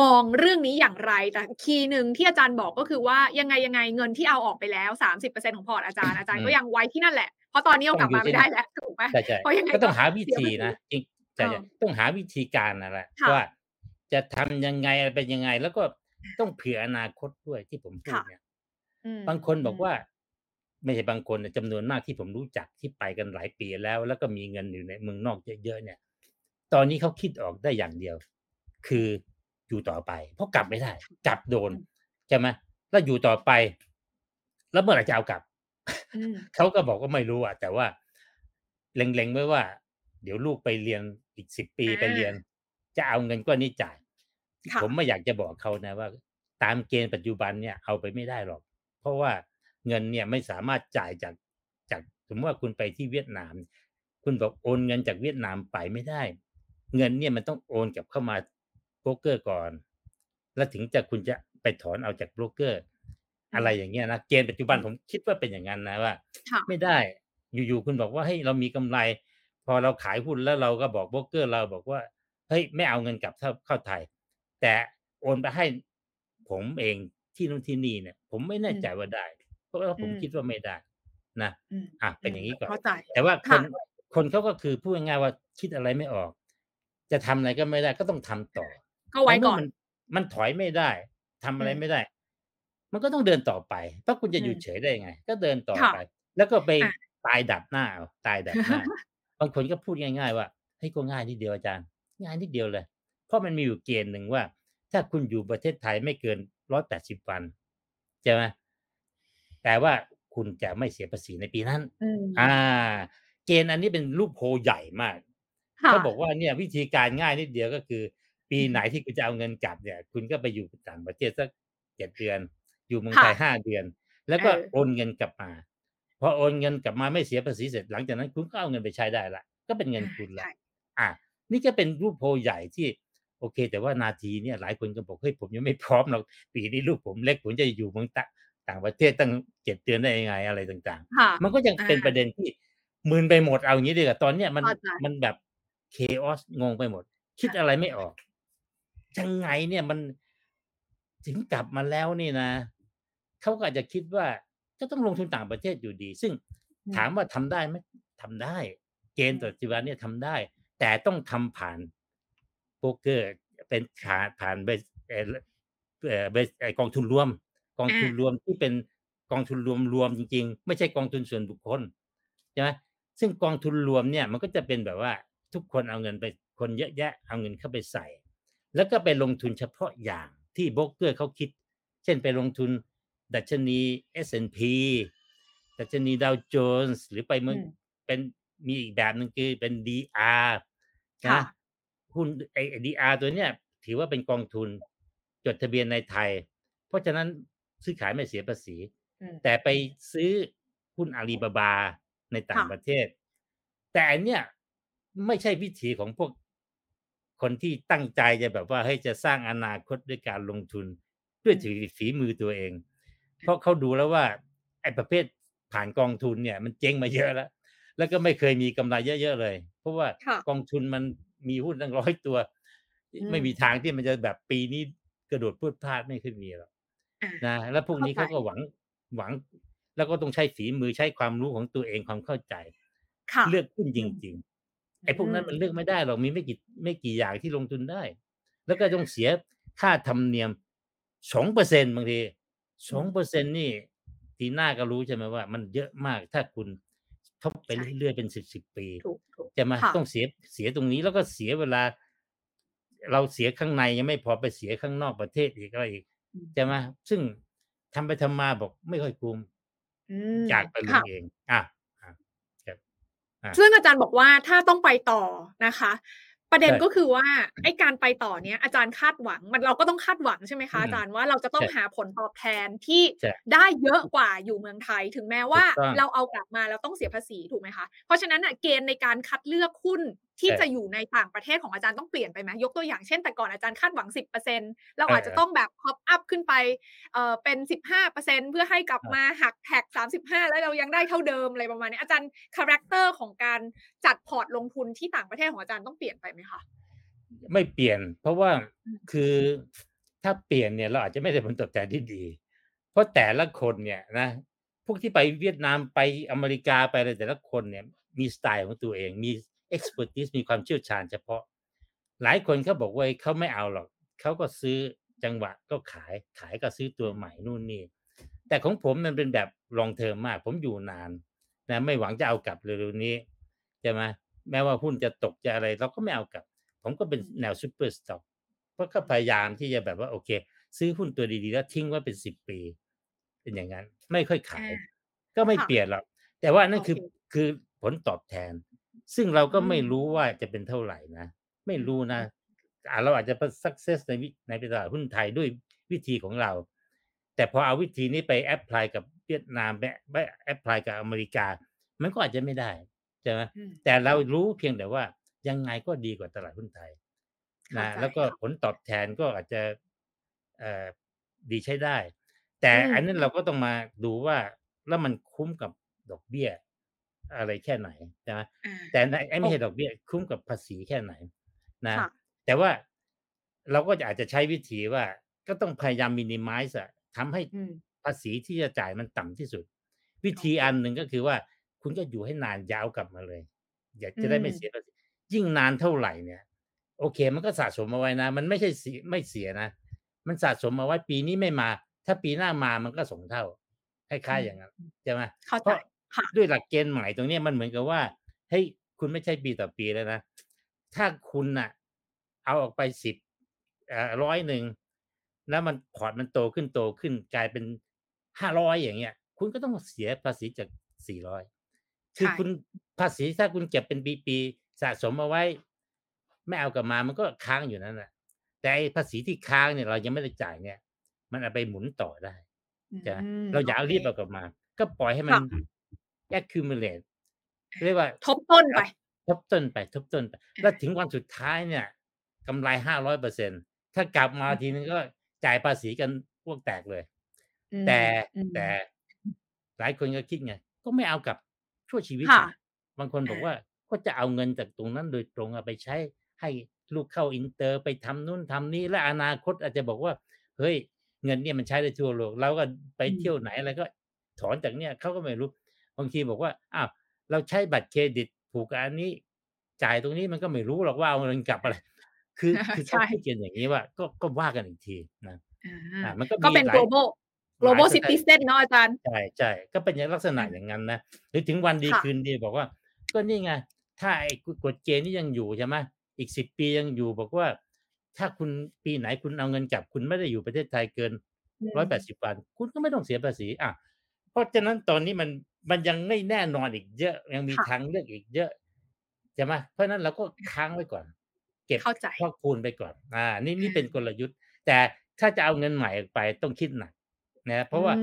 มองเรื่องนี้อย่างไรแต่คีย์หนึ่งที่อาจารย์บอกก็คือว่ายังไงเงินที่เอาออกไปแล้ว 30% ของพอร์ตอาจารย์ก็ยังไว้ที่นั่นแหละเพราะตอนนี้เอากลับมาไม่ได้แล้วถูกไหมเพราะยังไงก็ต้องหาวิธีนะจริงต้องหาวิธีการนั่นแหละว่าจะทำยังไงเป็นยังไงแล้วก็ต้องเผื่ออนาคตด้วยที่ผมพูดเนี่ยบางคนบอกว่าไม่ใช่บางคนจำนวนมากที่ผมรู้จักที่ไปกันหลายปีแล้วก็มีเงินอยู่ในเมืองนอกเยอะๆเนี่ยตอนนี้เขาคิดออกได้อย่างเดียวคืออยู่ต่อไปเพราะกลับไม่ได้กลับโดนใช่ไหมแล้วอยู่ต่อไปแล้วเมื่อไหร่จะเอากลับเขาก็บอกว่าไม่รู้อ่ะแต่ว่าเล็งๆไว้ว่าเดี๋ยวลูกไปเรียนอีก10ปีไปเรียนจะเอาเงินก้อนนี้จ่ายผมไม่อยากจะบอกเขานะว่าตามเกณฑ์ปัจจุบันเนี่ยเอาไปไม่ได้หรอกเพราะว่าเงินเนี่ยไม่สามารถจ่ายจากสมมติว่าคุณไปที่เวียดนามคุณบอกโอนเงินจากเวียดนามไปไม่ได้เงินเนี่ยมันต้องโอนกลับเข้ามาโบรกเกอร์ก่อนแล้วถึงจะคุณจะไปถอนเอาจากโบรกเกอร์อะไรอย่างเงี้ยนะเกณฑ์ปัจจุบันผมคิดว่าเป็นอย่างนั้นนะว่าไม่ได้อยู่ๆคุณบอกว่าเฮ้ยเรามีกำไรพอเราขายหุ้นแล้วเราก็บอกโบรกเกอร์เราบอกว่าเฮ้ยไม่เอาเงินกลับเข้าไทยแต่โอนไปให้ผมเองที่นู่นที่นี่เนี่ยผมไม่แน่ใจว่าได้เพราะว่าผมคิดว่าไม่ได้นะเป็นอย่างนี้ก่อนแต่ว่าคนเขาก็คือพูดง่ายๆว่าคิดอะไรไม่ออกจะทำอะไรก็ไม่ได้ก็ต้องทำต่อก็ไว้ก่อนมันถอยไม่ได้ทำอะไรไม่ได้มันก็ต้องเดินต่อไปเพราะคุณจะอยู่เฉยได้ยังไงก็เดินต่อไปแล้วก็ไปตายดับหน้าตายดับหน้าบางคนก็พูดง่ายๆว่าเฮ้ยก็ง่ายนิดเดียวอาจารย์ง่ายนิดเดียวเลยเพราะมันมีอยู่เกณฑ์หนึ่งว่าถ้าคุณอยู่ประเทศไทยไม่เกิน180วันใช่ไหมแต่ว่าคุณจะไม่เสียภาษีในปีนั้นเกณฑ์อันนี้เป็นลูกโพใหญ่มากเขาบอกว่าเนี่ยวิธีการง่ายนิดเดียวก็คือปีไหนที่คุณจะเอาเงินกลับเนี่ยคุณก็ไปอยู่ต่างประเทศสัก7เดือนอยู่เมืองไทย5เดือนแล้วก็โอนเงินกลับมาพอโอนเงินกลับมาไม่เสียภาษีเสร็จหลังจากนั้นคุณก็เอาเงินไปใช้ได้ละก็เป็นเงินคุณละนี่ก็เป็นลูกโพใหญ่ที่โอเคแต่ว่านาทีเนี่ยหลายคนก็บอกเฮ้ยผมยังไม่พร้อมหรอกปีนี้ลูกผมเล็กผมจะอยู่เมืองต่างประเทศตั้ง7เดือนได้ยังไงอะไรต่างๆมันก็ยังเป็นประเด็นที่มึนไปหมดเอาอย่างนี้ดีกว่าตอนเนี้ยมันแบบเคออสงงไปหมดคิดอะไรไม่ออกยังไงเนี่ยมันถึงกลับมาแล้วนี่นะเขาก็อาจจะคิดว่าก็ต้องลงทุนต่างประเทศอยู่ดีซึ่งถามว่าทำได้ไหมทำได้เกณฑ์ปัจจุบันเนี่ยทำได้แต่ต้องทำผ่านโบรกเกอร์เป็นผ่านกองทุนรวมที่เป็นกองทุนรวมๆจริงๆไม่ใช่กองทุนส่วนบุคคลใช่ไหมซึ่งกองทุนรวมเนี่ยมันก็จะเป็นแบบว่า ทุกคนเอาเงินไปคนเยอะแยะเอาเงินเข้าไปใส่แล้วก็ไปลงทุนเฉพาะอย่างที่โบรกเกอร์เขาคิดเช่นไปลงทุนดัชนี S&P ดัชนีดาวโจนส์หรือไปมันเป็นมีอีกแบบนึงคือเป็น DR นะหุ้นไอ้ DR ตัวเนี้ยถือว่าเป็นกองทุนจดทะเบียนในไทยเพราะฉะนั้นซื้อขายไม่เสียภาษีแต่ไปซื้อหุ้นอาลีบาบาในต่างประเทศแต่อันเนี้ยไม่ใช่วิถีของพวกคนที่ตั้งใจจะแบบว่าให้จะสร้างอนาคตด้วยการลงทุนด้วยฝีมือตัวเองเพราะเขาดูแล้วว่าไอ้ประเภทผ่านกองทุนเนี่ยมันเจ๊งมาเยอะแล้วแล้วก็ไม่เคยมีกำไรเยอะๆเลยเพราะว่ากองทุนมันมีหุ้นตั้ง100ตัวไม่มีทางที่มันจะแบบปีนี้กระโดดพรวดพราดไม่เคยมีหรอกนะแล้วพวกนี้เขาก็หวังแล้วก็ต้องใช้ฝีมือใช้ความรู้ของตัวเองความเข้าใจเลือกหุ้นจริงๆไอ้พวกนั้นมันเลือกไม่ได้หรอกมีไม่กี่อย่างที่ลงทุนได้แล้วก็ต้องเสียค่าธรรมเนียม 2% บางที 2% นี่ทีหน้าก็รู้ใช่ไหมว่ามันเยอะมากถ้าคุณทบไปเรื่อยๆเป็น10ปีจะมาต้องเสียตรงนี้แล้วก็เสียเวลาเราเสียข้างในยังไม่พอไปเสียข้างนอกประเทศอีกอะไรอีกใช่ไหมซึ่งทำไปทำมาบอกไม่ค่อยคุ้มอยากไปลงเองซึ่งอาจารย์บอกว่าถ้าต้องไปต่อนะคะประเด็นก็คือว่าไอ้การไปต่อเนี้ยอาจารย์คาดหวังมันเราก็ต้องคาดหวังใช่ไหมคะอาจารย์ว่าเราจะต้องหาผลตอบแทนที่ได้เยอะกว่าอยู่เมืองไทยถึงแม้ว่าเราเอากลับมาเราต้องเสียภาษีถูกไหมคะเพราะฉะนั้นเกณฑ์ในการคัดเลือกหุ้นที่จะอยู่ในต่างประเทศของอาจารย์ต้องเปลี่ยนไปไหมยกตัวอย่างเช่นแต่ก่อนอาจารย์คาดหวัง 10% เราอาจจะต้องแบบท็อปอัพขึ้นไปเป็น 15% เพื่อให้กลับมาหักแท็ก35แล้วเรายังได้เท่าเดิมอะไรประมาณนี้อาจารย์คาแรคเตอร์ของการจัดพอร์ตลงทุนที่ต่างประเทศของอาจารย์ต้องเปลี่ยนไปไหมคะไม่เปลี่ยนเพราะว่าคือถ้าเปลี่ยนเนี่ยเราอาจจะไม่ได้ผลตอบแทนที่ดีเพราะแต่ละคนเนี่ยนะพวกที่ไปเวียดนามไปอเมริกาไปอะไรแต่ละคนเนี่ยมีสไตล์ของตัวเองมีexpertise มีความเชี่ยวชาญเฉพาะหลายคนเขาบอกว่าเขาไม่เอาหรอกเขาก็ซื้อจังหวะก็ขายก็ซื้อตัวใหม่นู่นนี่แต่ของผมมันเป็นแบบ long term มากผมอยู่นานนะไม่หวังจะเอากลับเร็วๆนี้ใช่ไหมแม้ว่าหุ้นจะตกจะอะไรเราก็ไม่เอากลับผมก็เป็นแนว super stock เพราะก็พยายามที่จะแบบว่าโอเคซื้อหุ้นตัวดีๆแล้วทิ้งไว้เป็น10ปีเป็นอย่างนั้นไม่ค่อยขายก็ไม่เปลี่ยนหรอกแต่ว่านั่นคือผลตอบแทนซึ่งเราก็ไม่รู้ว่าจะเป็นเท่าไหร่นะไม่รู้นะเราอาจจะประสบความสำเร็จในตลาดหุ้นไทยด้วยวิธีของเราแต่พอเอาวิธีนี้ไปแอพพลายกับเวียดนามไปแอพพลายกับอเมริกามันก็อาจจะไม่ได้ใช่ไหมแต่เรารู้เพียงแต่ว่ายังไงก็ดีกว่าตลาดหุ้นไทยนะแล้วก็ผลตอบแทนก็อาจจะดีใช้ได้แต่อันนั้นเราก็ต้องมาดูว่าแล้วมันคุ้มกับดอกเบี้ยอะไรแค่ไหนนะแต่ไม่ใช่ดอกเบี้ยคุ้มกับภาษีแค่ไหนนะแต่ว่าเราก็อาจจะใช้วิธีว่าก็ต้องพยายามมินิไมซ์อะทำให้ภาษีที่จะจ่ายมันต่ำที่สุดวิธีอันหนึ่งก็คือว่าคุณก็อยู่ให้นานยาวกลับมาเลยอยากจะได้ไม่เสียภาษียิ่งนานเท่าไหร่เนี่ยโอเคมันก็สะสมเอาไว้นะมันไม่ใช่ไม่เสียนะมันสะสมเอาไว้ปีนี้ไม่มาถ้าปีหน้ามามันก็สองเท่าคล้ายๆอย่างนั้นใช่ไหมเพราะด้วยหลักเกณฑ์ใหม่ตรงนี้มันเหมือนกับว่าเฮ้ยคุณไม่ใช่ปีต่อปีแล้วนะถ้าคุณน่ะเอาออกไป10100แล้วมันพอร์ตมันโตขึ้นกลายเป็น500อย่างเงี้ยคุณก็ต้องเสียภาษีจาก400คือคุณภาษีถ้าคุณเก็บเป็นปีๆสะสมเอาไว้ไม่เอากลับมามันก็ค้างอยู่นั่นน่ะแต่ไอ้ภาษีที่ค้างเนี่ยเรายังไม่ได้จ่ายเนี่ยมันเอาไปหมุนต่อได้จ้ะเราอย่าเอารีบเอากลับมาก็ปล่อยให้มันaccumulate เรียกว่าทบต้นไปแล้วถึงวันสุดท้ายเนี่ยกำไร 500% ถ้ากลับมาทีนึงก็จ่ายภาษีกันพวกแตกเลยแต่หลายคนก็คิดไงก็ไม่เอากลับชั่วชีวิตบางคนบอกว่าก็จะเอาเงินจากตรงนั้นโดยตรงเอาไปใช้ให้ลูกเข้าอินเตอร์ไปทำนู่นทำนี่และอนาคตอาจจะบอกว่าเฮ้ยเงินเนี่ยมันใช้ได้ทั่วโลกเราก็ไปเที่ยวไหนอะไรก็ถอนจากเนี่ยเขาก็ไม่รู้บางทีบอกว่าอ้าวเราใช้บัตรเครดิตผูกกับอันนี้จ่ายตรงนี้มันก็ไม่รู้หรอกว่าเอาเงินกลับอะไรคือใช่เกี่ยวอย่างนี้ว่าก็ว่ากันอีกทีนะมันก็เป็น global citizen เนาะอาจารย์ใช่ๆก็เป็นอย่างลักษณะอย่างนั้นนะหรือถึงวันดีคืนดีบอกว่าก็นี่ไง ถ้าไอ้กฎเกณฑ์นี่ยังอยู่ใช่ไหมอีก10 ปียังอยู่บอกว่าถ้าคุณปีไหนคุณเอาเงินกลับคุณไม่ได้อยู่ประเทศไทยเกิน180 วันคุณก็ไม่ต้องเสียภาษีอ่ะเพราะฉะนั้นตอนนี้มันยังไม่แน่นอนอีกเยอะยังมีทางเลือกอีกเยอะใช่ไหมเพราะนั้นเราก็ค้างไว้ก่อนเก็บพอกคูณไปก่อนนี่เป็นกลยุทธ์แต่ถ้าจะเอาเงินใหม่ไปต้องคิดหนักนะเพราะว่า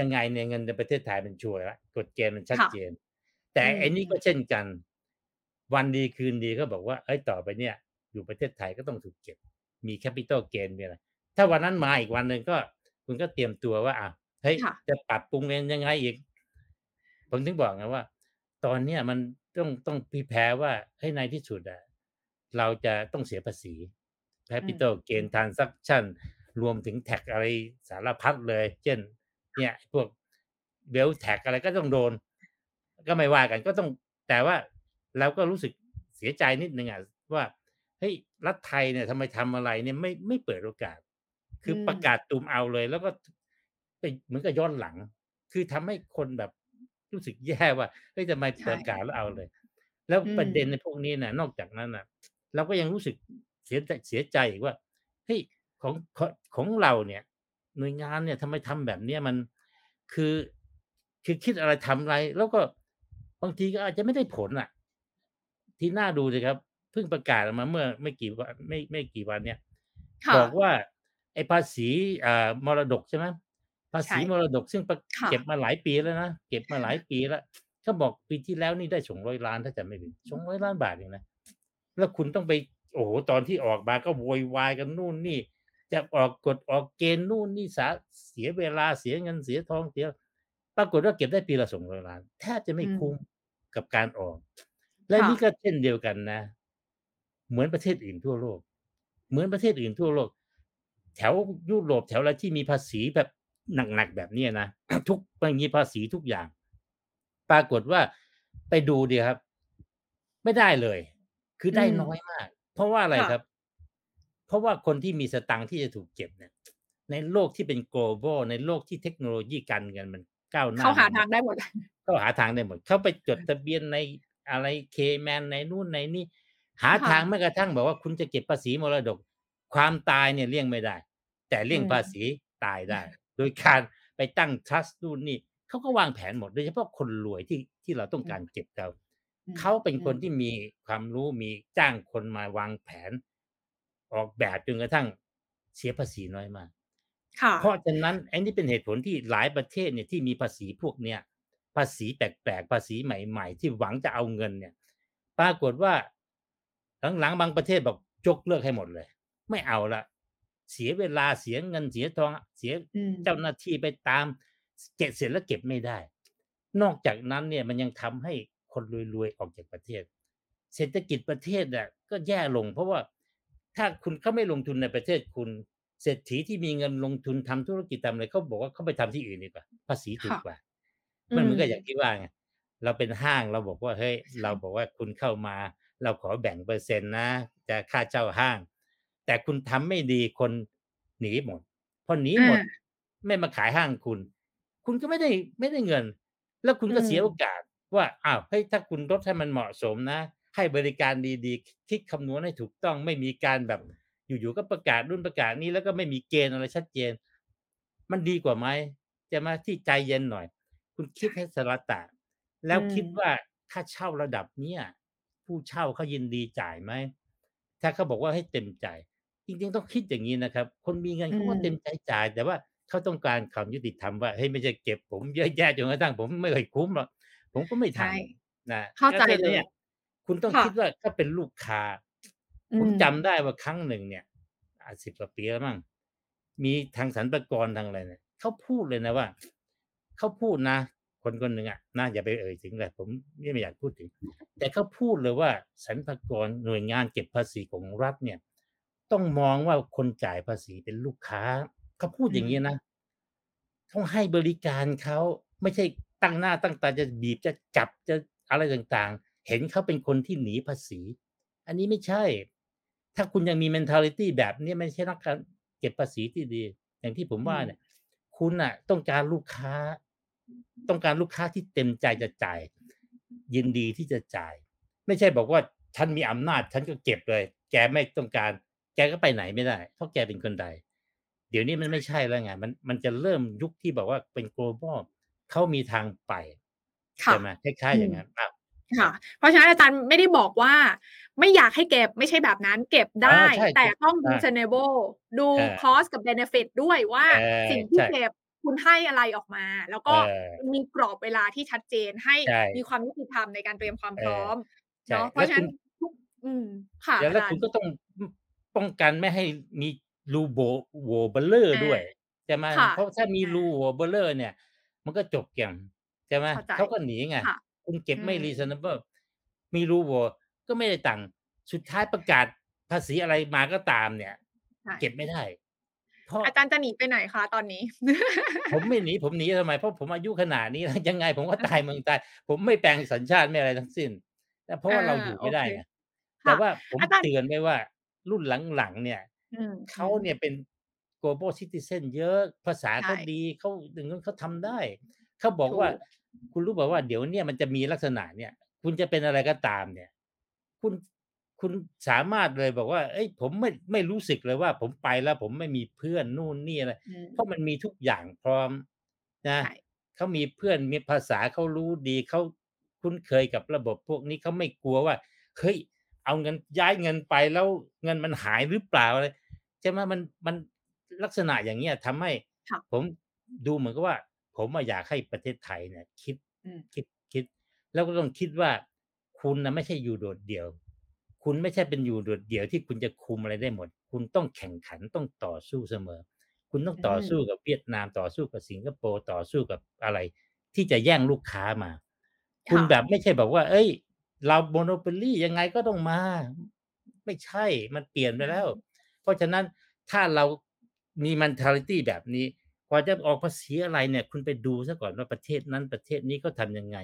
ยังไงเนี่ยเงินในประเทศไทยมันชัวร์แล้วกฎเกณฑ์มันชัดเจนแต่ไอ้นี่ก็เช่นกันวันดีคืนดีก็บอกว่าเอ้ยต่อไปเนี่ยอยู่ประเทศไทยก็ต้องถูกเก็บมีแคปิตอลเกนมีอะไรถ้าวันนั้นมาอีกวันนึงก็คุณก็เตรียมตัวว่าอ่ะเฮ้ยจะปรับปรุงยังไงอีกผมถึงบอกไงว่าตอนเนี้ยมันต้องพรีแพร์ว่าเฮ้ยในที่สุดอ่ะเราจะต้องเสียภาษีแคปิตอลเกนทรานแซคชั่นรวมถึงแท็กอะไรสารพัดเลยเช่นเนี่ยพวกเบลแท็กอะไรก็ต้องโดนก็ไม่ว่ากันก็ต้องแต่ว่าเราก็รู้สึกเสียใจนิดนึงอ่ะว่าเฮ้ยรัฐไทยเนี่ยทำไมทำอะไรเนี่ยไม่เปิดโอกาสคือประกาศตูมเอาเลยแล้วก็ไปเหมือนกับย้อนหลังคือทำให้คนแบบรู้สึกแย่ว่าเฮ้ยทำไมประกาศแล้วเอาเลยแล้วประเด็นในพวกนี้นะนอกจากนั้นนะเราก็ยังรู้สึกเสียใจอีกว่าเฮ้ยของเราเนี่ยหน่วยงานเนี่ยทำไมทำแบบเนี้ยมันคือคิดอะไรทำอะไรแล้วก็บางทีก็อาจจะไม่ได้ผลอ่ะที่น่าดูเลยครับเพิ่งประกาศออกมาเมื่อไม่กี่วันเนี่ยบอกว่าไอ้ภาษีมรดกใช่ไหมภาษีมรดกซึ่งเก็บมาหลายปีแล้วนะเก็บมาหลายปีแล้วเขาบอกปีที่แล้วนี่ได้200 ล้านถ้าจำไม่ผิด200 ล้านบาทเองนะแล้วคุณต้องไปโอ้โหตอนที่ออกมาก็โวยวายกันนู่นนี่จะออกกฎออกเกณฑ์นู่นนี่เสียเวลาเสียเงินเสียทองเสียปรากฏว่าเก็บได้ปีละ200 ล้านแทบจะไม่คุ้มกับการออกและนี่ก็เช่นเดียวกันนะเหมือนประเทศอื่นทั่วโลกแถวยุโรปแถวอะไรที่มีภาษีแบบหนักๆแบบนี้นะ ทุกมันมีภาษีทุกอย่างปรากฏว่าไปดูดิครับไม่ได้เลยคือได้น้อยมากเพราะว่าอะไรครับเพราะว่าคนที่มีสตังค์ที่จะถูกเก็บเนี่ยในโลกที่เป็น global ในโลกที่เทคโนโลยีการเงินมันก้าวหน้าเขาหาทางได้หมดเขาไปจดทะเบียนในอะไรเคแมนในนู่นในนี่หาทางแม้กระทั่งบอกว่าคุณจะเก็บภาษีมรดกความตายเนี่ยเลี่ยงไม่ได้แต่เลี่ยงภาษีตายได้โดยการไปตั้ง trust นู่นนี่เขาก็วางแผนหมดโดยเฉพาะคนรวยที่เราต้องการเก็บเขาเป็นคนที่มีความรู้มีจ้างคนมาวางแผนออกแบบจนกระทั่งเสียภาษีน้อยมากเพราะฉะนั้นอันนี้เป็นเหตุผลที่หลายประเทศเนี่ยที่มีภาษีพวกเนี้ยภาษีแปลกๆภาษีใหม่ๆที่หวังจะเอาเงินเนี่ยปรากฏว่าหลังๆบางประเทศบอกยกเลิกให้หมดเลยไม่เอาละเสียเวลาเสียเงินเสียทองเสียเจ้าหน้าที่ไปตามเก็บเสร็จแล้วเก็บไม่ได้นอกจากนั้นเนี่ยมันยังทำให้คนรวยๆออกจากประเทศเศรษฐกิจประเทศน่ะก็แย่ลงเพราะว่าถ้าคุณเขาไม่ลงทุนในประเทศคุณเศรษฐีที่มีเงินลงทุนทำธุรกิจทำอะไรเขาบอกว่าเขาไปทำที่อื่นดีกว่าภาษีถูกกว่ามันเหมือนกับอย่างที่ว่าไงเราเป็นห้างเราบอกว่าเฮ้ยเราบอกว่าคุณเข้ามาเราขอแบ่งเปอร์เซ็นต์นะจะค่าเช่าห้างแต่คุณทำไม่ดีคนหนีหมดพอหนีหมดไม่มาขายห้างคุณก็ไม่ได้เงินแล้วคุณก็เสียโอกาสว่าอ้าวเฮ้ยถ้าคุณลดให้มันเหมาะสมนะให้บริการดีๆคิดคำนวณให้ถูกต้องไม่มีการแบบอยู่ๆก็ประกาศรุ่นประกาศนี้แล้วก็ไม่มีเกณฑ์อะไรชัดเจนมันดีกว่าไหมจะมาที่ใจเย็นหน่อยคุณคิดให้สระตะแล้วคิดว่าถ้าเช่าระดับเนี้ยผู้เช่าเขายินดีจ่ายไหมถ้าเขาบอกว่าให้เต็มใจจริงๆต้องคิดอย่างนี้นะครับคนมีเงินเขาก็เต็มใจจ่ายแต่ว่าเขาต้องการความยุติธรรมว่าเฮ้ยไม่ใช่เก็บผมเยอะแยะจนกระทั่งผมไม่เคยคุ้มหรอกผมก็ไม่ทำนะเข้าใจเลยคุณต้องคิดว่าถ้าเป็นลูกค้าผมจำได้ว่าครั้งหนึ่งเนี่ย10 กว่าปีแล้วมั้งมีทางสรรพากรทางอะไรเนี่ยเขาพูดเลยนะว่าเขาพูดนะคนหนึ่งอ่ะน่าอย่าไปเอ่ยถึงเลยผมไม่อยากพูดถึงแต่เขาพูดเลยว่าสรรพากรหน่วยงานเก็บภาษีของรัฐเนี่ยต้องมองว่าคนจ่ายภาษีเป็นลูกค้าเขาพูดอย่างนี้นะต้องให้บริการเขาไม่ใช่ตั้งหน้าตั้งตาจะบีบจะจับจะอะไรต่างๆเห็นเขาเป็นคนที่หนีภาษีอันนี้ไม่ใช่ถ้าคุณยังมี mentality แบบนี้ไม่ใช่นักการเก็บภาษีที่ดีอย่างที่ผมว่าเนี่ยคุณน่ะต้องการลูกค้าที่เต็มใจจะจ่ายยินดีที่จะจ่าย ไม่ใช่บอกว่าฉันมีอำนาจฉันก็เก็บเลยแกไม่ต้องการแกก็ไปไหนไม่ได้เพราะแกเป็นคนใดเดี๋ยวนี้มันไม่ใช่แล้วไงมันจะเริ่มยุคที่บอกว่าเป็น global เขามีทางไปใช่ไหมคล้ายๆอย่างนั้นค่ะเพราะฉะนั้นอาจารย์ไม่ได้บอกว่าไม่อยากให้เก็บไม่ใช่แบบนั้นเก็บได้แต่ต้อง reasonable ดู cost กับ benefit ด้วยว่าสิ่งที่เก็บคุณให้อะไรออกมาแล้วก็มีกรอบเวลาที่ชัดเจนให้มีความยุติธรรมในการเตรียมความพร้อมเนาะเพราะฉะนั้นค่ะแล้วคุณก็ต้องป้องกันไม่ให้มีรูโบโวเบลเลอร์ด้วยใช่ไหมเพราะถ้ามีรูโวเบลเลอร์เนี่ยมันก็จบอย่างใช่ไหมเขาก็หนีไงคุณเก็บไม่ reasonable มีรูโวก็ไม่ได้ตังค์สุดท้ายประกาศภาษีอะไรมาก็ตามเนี่ยเก็บไม่ได้อาจารย์จะหนีไปไหนคะตอนนี้ผมไม่หนีผมหนีทำไมเพราะผมอายุขนาดนี้แล้วยังไงผมก็ตายเมืองตายผมไม่แปลงสัญชาติไม่อะไรทั้งสิ้นแต่เพราะว่าเราอยู่ไม่ได้นะแต่ว่าผมเตือนไว้ว่ารุ่นหลังๆเนี่ยเขาเนี่ยเป็น global citizen เยอะภาษาเขาดีเขาถึงเขาทำได้เขาบอกว่าคุณรู้ป่ะว่าเดี๋ยวเนี่ยมันจะมีลักษณะเนี่ยคุณจะเป็นอะไรก็ตามเนี่ยคุณสามารถเลยบอกว่าเอ้ยผมไม่รู้สึกเลยว่าผมไปแล้วผมไม่มีเพื่อนนู่นนี่อะไรเพราะมันมีทุกอย่างพร้อมนะเขามีเพื่อนมีภาษาเขารู้ดีเขาคุ้นเคยกับระบบพวกนี้เขาไม่กลัวว่าเฮ้ยเอาเงินย้ายเงินไปแล้วเงินมันหายหรือเปล่าอะไรใช่ไหมมันลักษณะอย่างเงี้ยทำให้ผมดูเหมือนกับว่าผมอยากให้ประเทศไทยเนี่ยคิดแล้วก็ต้องคิดว่าคุณนะไม่ใช่อยู่โดดเดี่ยวคุณไม่ใช่เป็นอยู่โดดเดี่ยวที่คุณจะคุมอะไรได้หมดคุณต้องแข่งขันต้องต่อสู้เสมอคุณต้องต่อสู้กับเวียดนามต่อสู้กับสิงคโปร์ต่อสู้กับอะไรที่จะแย่งลูกค้ามาคุณแบบไม่ใช่แบบว่าเอ้ยเราโมโนโพลี่ยังไงก็ต้องมาไม่ใช่มันเปลี่ยนไปแล้วเพราะฉะนั้นถ้าเรามี mentality แบบนี้พอจะออกภาษีอะไรเนี่ยคุณไปดูซะก่อนว่าประเทศนั้นประเทศนี้เขาทำยังไง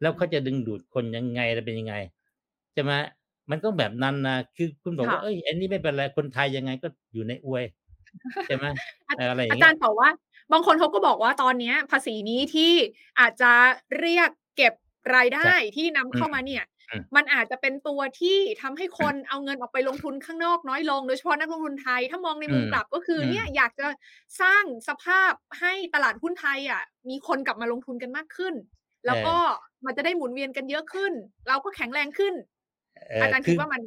แล้วเขาจะดึงดูดคนยังไงอะไรเป็นยังไงใช่ไหมมันต้องแบบนั้นนะคือคุณบอกว่าเอ้ยอันนี้ไม่เป็นไรคนไทยยังไงก็อยู่ในอวยใช่ไหมอะไรอย่างเงี้ยอาจารย์บอกว่าบางคนเขาก็บอกว่าตอนนี้ภาษีนี้ที่อาจจะเรียกเก็บรายได้ที่นำเข้ามาเนี่ยมันอาจจะเป็นตัวที่ทำให้คนเอาเงินออกไปลงทุนข้างนอกน้อยลงโดยเฉพาะนักลงทุนไทยถ้ามองในมุมกลับก็คือเนี่ยอยากจะสร้างสภาพให้ตลาดหุ้นไทยอ่ะมีคนกลับมาลงทุนกันมากขึ้นแล้วก็มันจะได้หมุนเวียนกันเยอะขึ้นเราก็แข็งแรงขึ้นอาจารย์คิดว่ามัน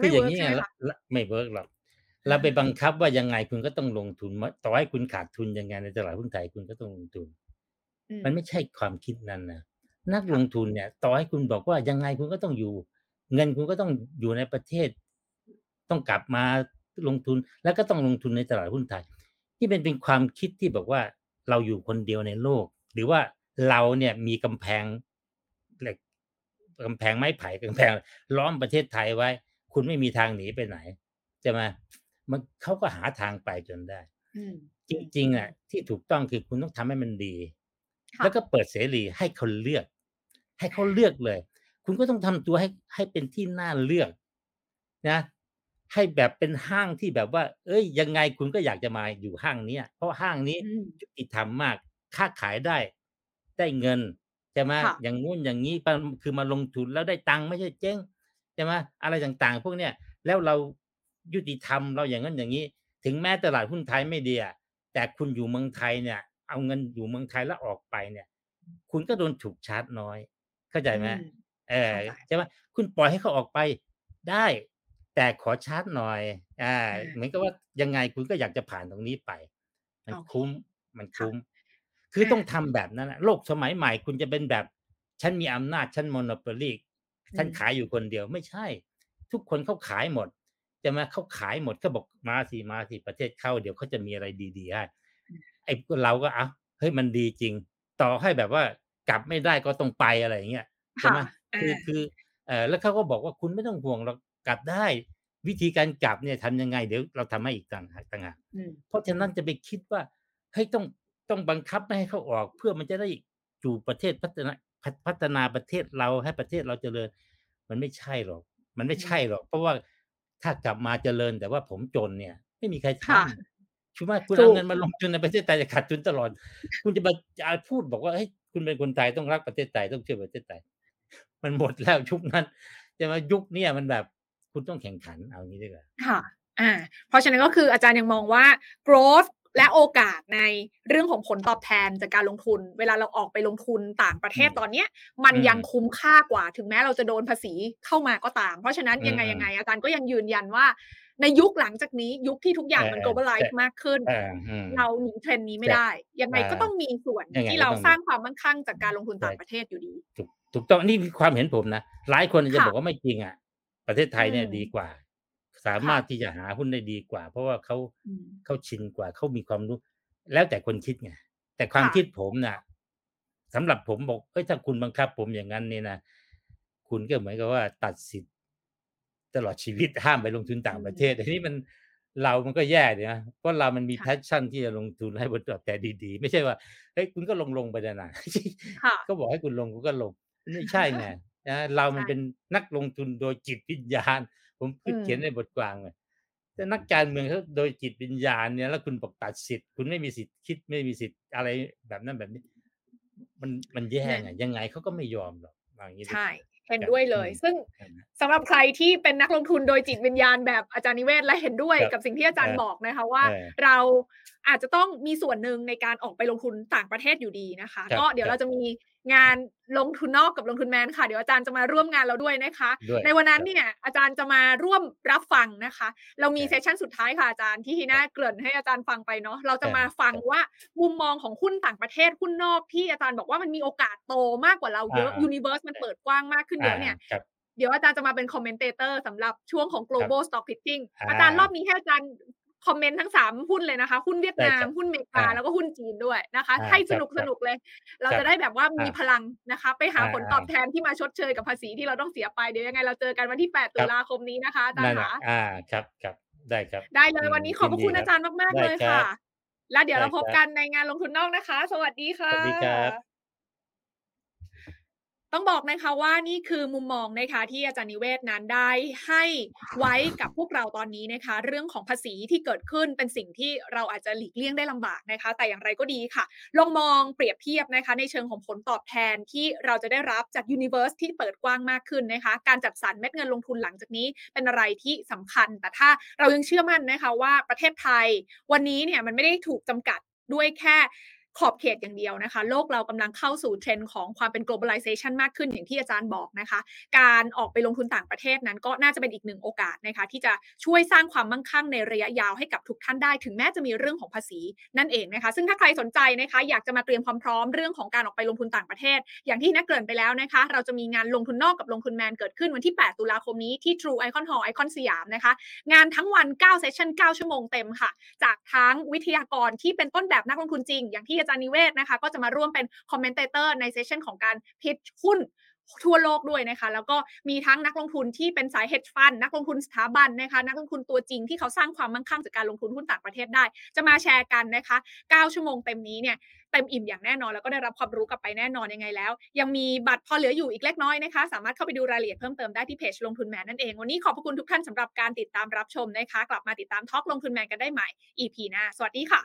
ไม่เวิร์กใช่ไหมคะไม่เวิร์กหรอกเราไปบังคับว่ายังไงคุณก็ต้องลงทุนต่อให้คุณขาดทุนยังไงในตลาดหุ้นไทยคุณก็ต้องลงทุนมันไม่ใช่ความคิดนั้นนะนักลงทุนเนี่ยต่อให้คุณบอกว่ายังไงคุณก็ต้องอยู่เงินคุณก็ต้องอยู่ในประเทศต้องกลับมาลงทุนแล้วก็ต้องลงทุนในตลาดหุ้นไทยที่เป็นความคิดที่บอกว่าเราอยู่คนเดียวในโลกหรือว่าเราเนี่ยมีกำแพงเหล็กกำแพงไม้ไผ่กำแพงล้อมประเทศไทยไว้คุณไม่มีทางหนีไปไหนใช่ไหมมันเขาก็หาทางไปจนได้จริงๆอ่ะที่ถูกต้องคือคุณต้องทำให้มันดีแล้วก็เปิดเสรีให้คนเลือกให้เขาเลือกเลยคุณก็ต้องทำตัวให้เป็นที่น่าเลือกนะให้แบบเป็นห้างที่แบบว่าเอ้ยยังไงคุณก็อยากจะมาอยู่ห้างนี้เพราะห้างนี้ยุติธรรมมากค้าขายได้เงินใช่ไหมอย่างงู้นอย่างนี้คือมาลงทุนแล้วได้ตังค์ไม่ใช่เจ๊งใช่ไหมอะไรต่างๆพวกเนี้ยแล้วเรายุติธรรมเราอย่างนั้นอย่างนี้ถึงแม้ตลาดหุ้นไทยไม่ดีอ่ะแต่คุณอยู่เมืองไทยเนี่ยเอาเงินอยู่เมืองไทยแล้วออกไปเนี่ยคุณก็โดนถูกชาร์จน้อยเข้าใจไหมใช่ไหมคุณปล่อยให้เขาออกไปได้แต่ขอชาร์จหน่อยเหมือนกับว่ายังไงคุณก็อยากจะผ่านตรงนี้ไปมันคุ้มคือต้องทำแบบนั้นนะโลกสมัยใหม่คุณจะเป็นแบบฉันมีอำนาจฉัน monopoly ฉันขายอยู่คนเดียวไม่ใช่ทุกคนเขาขายหมดจะมาเขาขายหมดเขาบอกมาสิประเทศเขาเดี๋ยวเขาจะมีอะไรดีๆให้ไอ้เราก็อ่ะเฮ้ยมันดีจริงต่อให้แบบว่ากลับไม่ได้ก็ต้องไปอะไรอย่างเงี้ยใช่ไหมคือแล้วเขาก็บอกว่าคุณไม่ต้องห่วงเรากลับได้วิธีการกลับเนี่ยทำยังไงเดี๋ยวเราทำให้อีกต่างหากเพราะฉะนั้นจะไปคิดว่าเฮ้ยต้องบังคับไม่ให้เขาออกเพื่อมันจะได้อยู่ประเทศพัฒนาประเทศเราให้ประเทศเราเจริญมันไม่ใช่หรอกเพราะว่าถ้ากลับมาเจริญแต่ว่าผมจนเนี่ยไม่มีใครทำคือว่าคุณเอาเงินมาลงทุนในประเทศไทยจะขาดทุนตลอดคุณจะมาพูดบอกว่าเฮ้ยคุณเป็นคนไทยต้องรักประเทศไทยต้องเชื่อประเทศไทย มันหมดแล้วยุคนั้นแต่ว่ายุคนี้มันแบบคุณต้องแข่งขันเอางี้ดีกว่าค่ะเพราะฉะนั้นก็คืออาจารย์ยังมองว่า growth และโอกาสในเรื่องของผลตอบแทนจากการลงทุนเวลาเราออกไปลงทุนต่างประเทศตอนนี้มันยังคุ้มค่ากว่าถึงแม้เราจะโดนภาษีเข้ามาก็ตามเพราะฉะนั้นยังไงอาจารย์ก็ยังยืนยันว่าในยุคหลังจากนี้ยุคที่ทุกอย่างมัน globalize มากขึ้นเราหนีเทรนด์นี้ไม่ได้ยังไงก็ต้องมีส่วนที่เราสร้างความมั่งคั่งจากการลงทุนต่างประเทศอยู่ดีถูกต้องนี่คือความเห็นผมนะหลายคนจะบอกว่าไม่จริงอ่ะประเทศไทยเนี่ยดีกว่าสามารถที่จะหาหุ้นได้ดีกว่าเพราะว่าเขาชินกว่าเขามีความรู้แล้วแต่คนคิดไงแต่ความคิดผมน่ะสำหรับผมบอกเอ้ยถ้าคุณบังคับผมอย่างนั้นนี่นะคุณก็เหมือนกับว่าตัดสิทธิ์ตลอดชีวิตห้ามไปลงทุนต่างประเทศแต่นี่มันก็แย่เลยนะเพราะเรามันมีแพชชั่นที่จะลงทุนให้ผลตอบแทนดีๆไม่ใช่ว่าเฮ้ยคุณก็ลงไปนะก็บอกให้คุณลงคุณก็ลงไม่ใช่ไงนะเรามันเป็นนักลงทุนโดยจิตวิญญาณผมเขียนในบทความเลยแต่นักการเมืองเขาโดยจิตวิญญาณเนี่ยแล้วคุณบอกตัดสิทธิ์คุณไม่มีสิทธิ์คิดไม่มีสิทธิ์อะไรแบบนั้นแบบนี้มันแย่ไงยังไงเขาก็ไม่ยอมหรอกอย่างนี้ใช่เห็นด้วยเลยซึ่งสำหรับใครที่เป็นนักลงทุนโดยจิตวิญญาณแบบอาจารย์นิเวศและเห็นด้วยกับสิ่งที่อาจารย์บอกนะคะว่าเราอาจจะต้องมีส่วนหนึ่งในการออกไปลงทุนต่างประเทศอยู่ดีนะคะก็เดี๋ยวเราจะมีงานลงทุนนอกกับลงทุนแมนค่ะเดี๋ยวอาจารย์จะมาร่วมงานเราด้วยนะคะในวันนั้นเนี่ยอาจารย์จะมาร่วมรับฟังนะคะเรามีเซสชั่นสุดท้ายค่ะอาจารย์ที่ฮีน่าเกริ่นให้อาจารย์ฟังไปเนาะเราจะมาฟังว่ามุมมองของหุ้นต่างประเทศหุ้นนอกที่อาจารย์บอกว่ามันมีโอกาสโตมากกว่าเราเยอะยูนิเวิร์สมันเปิดกว้างมากขึ้นเยอะเนี่ยเดี๋ยวอาจารย์จะมาเป็นคอมเมนเตอร์สำหรับช่วงของ global stock picking อาจารย์รอบนี้ให้อาจารย์คอมเมนต์ทั้ง3หุ้นเลยนะคะหุ้นเวียดนามหุ้นเมกาแล้วก็หุ้นจีนด้วยนะคะให้สนุกเลยเราจะได้แบบว่ามีพลังนะคะไปหาผลตอบแทนที่มาชดเชยกับภาษีที่เราต้องเสียไปเดี๋ยวยังไงเราเจอกันวันที่8ตุลาคมนี้นะคะอาจารย์คะครับได้ครับได้เลยวันนี้ขอบพระคุณอาจารย์มากๆเลยค่ะแล้วเดี๋ยวเราพบกันในงานลงทุนนอกนะคะสวัสดีค่ะสวัสดีครับต้องบอกนะคะว่านี่คือมุมมองนะคะที่อาจารย์นิเวศนั้นได้ให้ไว้กับพวกเราตอนนี้นะคะเรื่องของภาษีที่เกิดขึ้นเป็นสิ่งที่เราอาจจะหลีกเลี่ยงได้ลำบากนะคะแต่อย่างไรก็ดีค่ะลองมองเปรียบเทียบนะคะในเชิงของผลตอบแทนที่เราจะได้รับจากยูนิเวิร์สที่เปิดกว้างมากขึ้นนะคะการจัดสรรเม็ดเงินลงทุนหลังจากนี้เป็นอะไรที่สำคัญแต่ถ้าเรายังเชื่อมั่นนะคะว่าประเทศไทยวันนี้เนี่ยมันไม่ได้ถูกจำกัดด้วยแค่ขอบเขตอย่างเดียวนะคะโลกเรากำลังเข้าสู่เทรนด์ของความเป็น globalization มากขึ้นอย่างที่อาจารย์บอกนะคะการออกไปลงทุนต่างประเทศนั้นก็น่าจะเป็นอีกหนึ่งโอกาสนะคะที่จะช่วยสร้างความมั่งคั่งในระยะยาวให้กับทุกท่านได้ถึงแม้จะมีเรื่องของภาษีนั่นเองนะคะซึ่งถ้าใครสนใจนะคะอยากจะมาเตรียมความพร้อมเรื่องของการออกไปลงทุนต่างประเทศอย่างที่นักเกริ่นไปแล้วนะคะเราจะมีงานลงทุนนอกกับลงทุนแมนเกิดขึ้นวันที่8ตุลาคมนี้ที่ True Icon Hall Icon สยามนะคะงานทั้งวัน9เซสชั่น9ชั่วโมงเต็มค่ะจากทั้งวิทยากรที่เป็นต้นแบบนักลงทุนจริงอย่างที่อาจารย์นิเวศนะคะก็จะมาร่วมเป็นคอมเมนเตอร์ในเซสชั่นของการพิชหุ้นทั่วโลกด้วยนะคะแล้วก็มีทั้งนักลงทุนที่เป็นสาย hedge fund นักลงทุนสถาบันนะคะนักลงทุนตัวจริงที่เขาสร้างความมั่งคั่งจากการลงทุนหุ้นต่างประเทศได้จะมาแชร์กันนะคะ9ชั่วโมงเต็มนี้เนี่ยเต็มอิ่มอย่างแน่นอนแล้วก็ได้รับความรู้กลับไปแน่นอนยังไงแล้วยังมีบัตรพอเหลืออยู่อีกเล็กน้อยนะคะสามารถเข้าไปดูรายละเอียดเพิ่มเติมได้ที่เพจลงทุนแมนนั่นเองวันนี้ขอบพระคุณทุกท่านสำหรับการติดตามรับชมนะคะกลับมาติดตามทอล์คลงทุนแมนกันได้ใหม่ EP หน้าสวัสดีค่ะ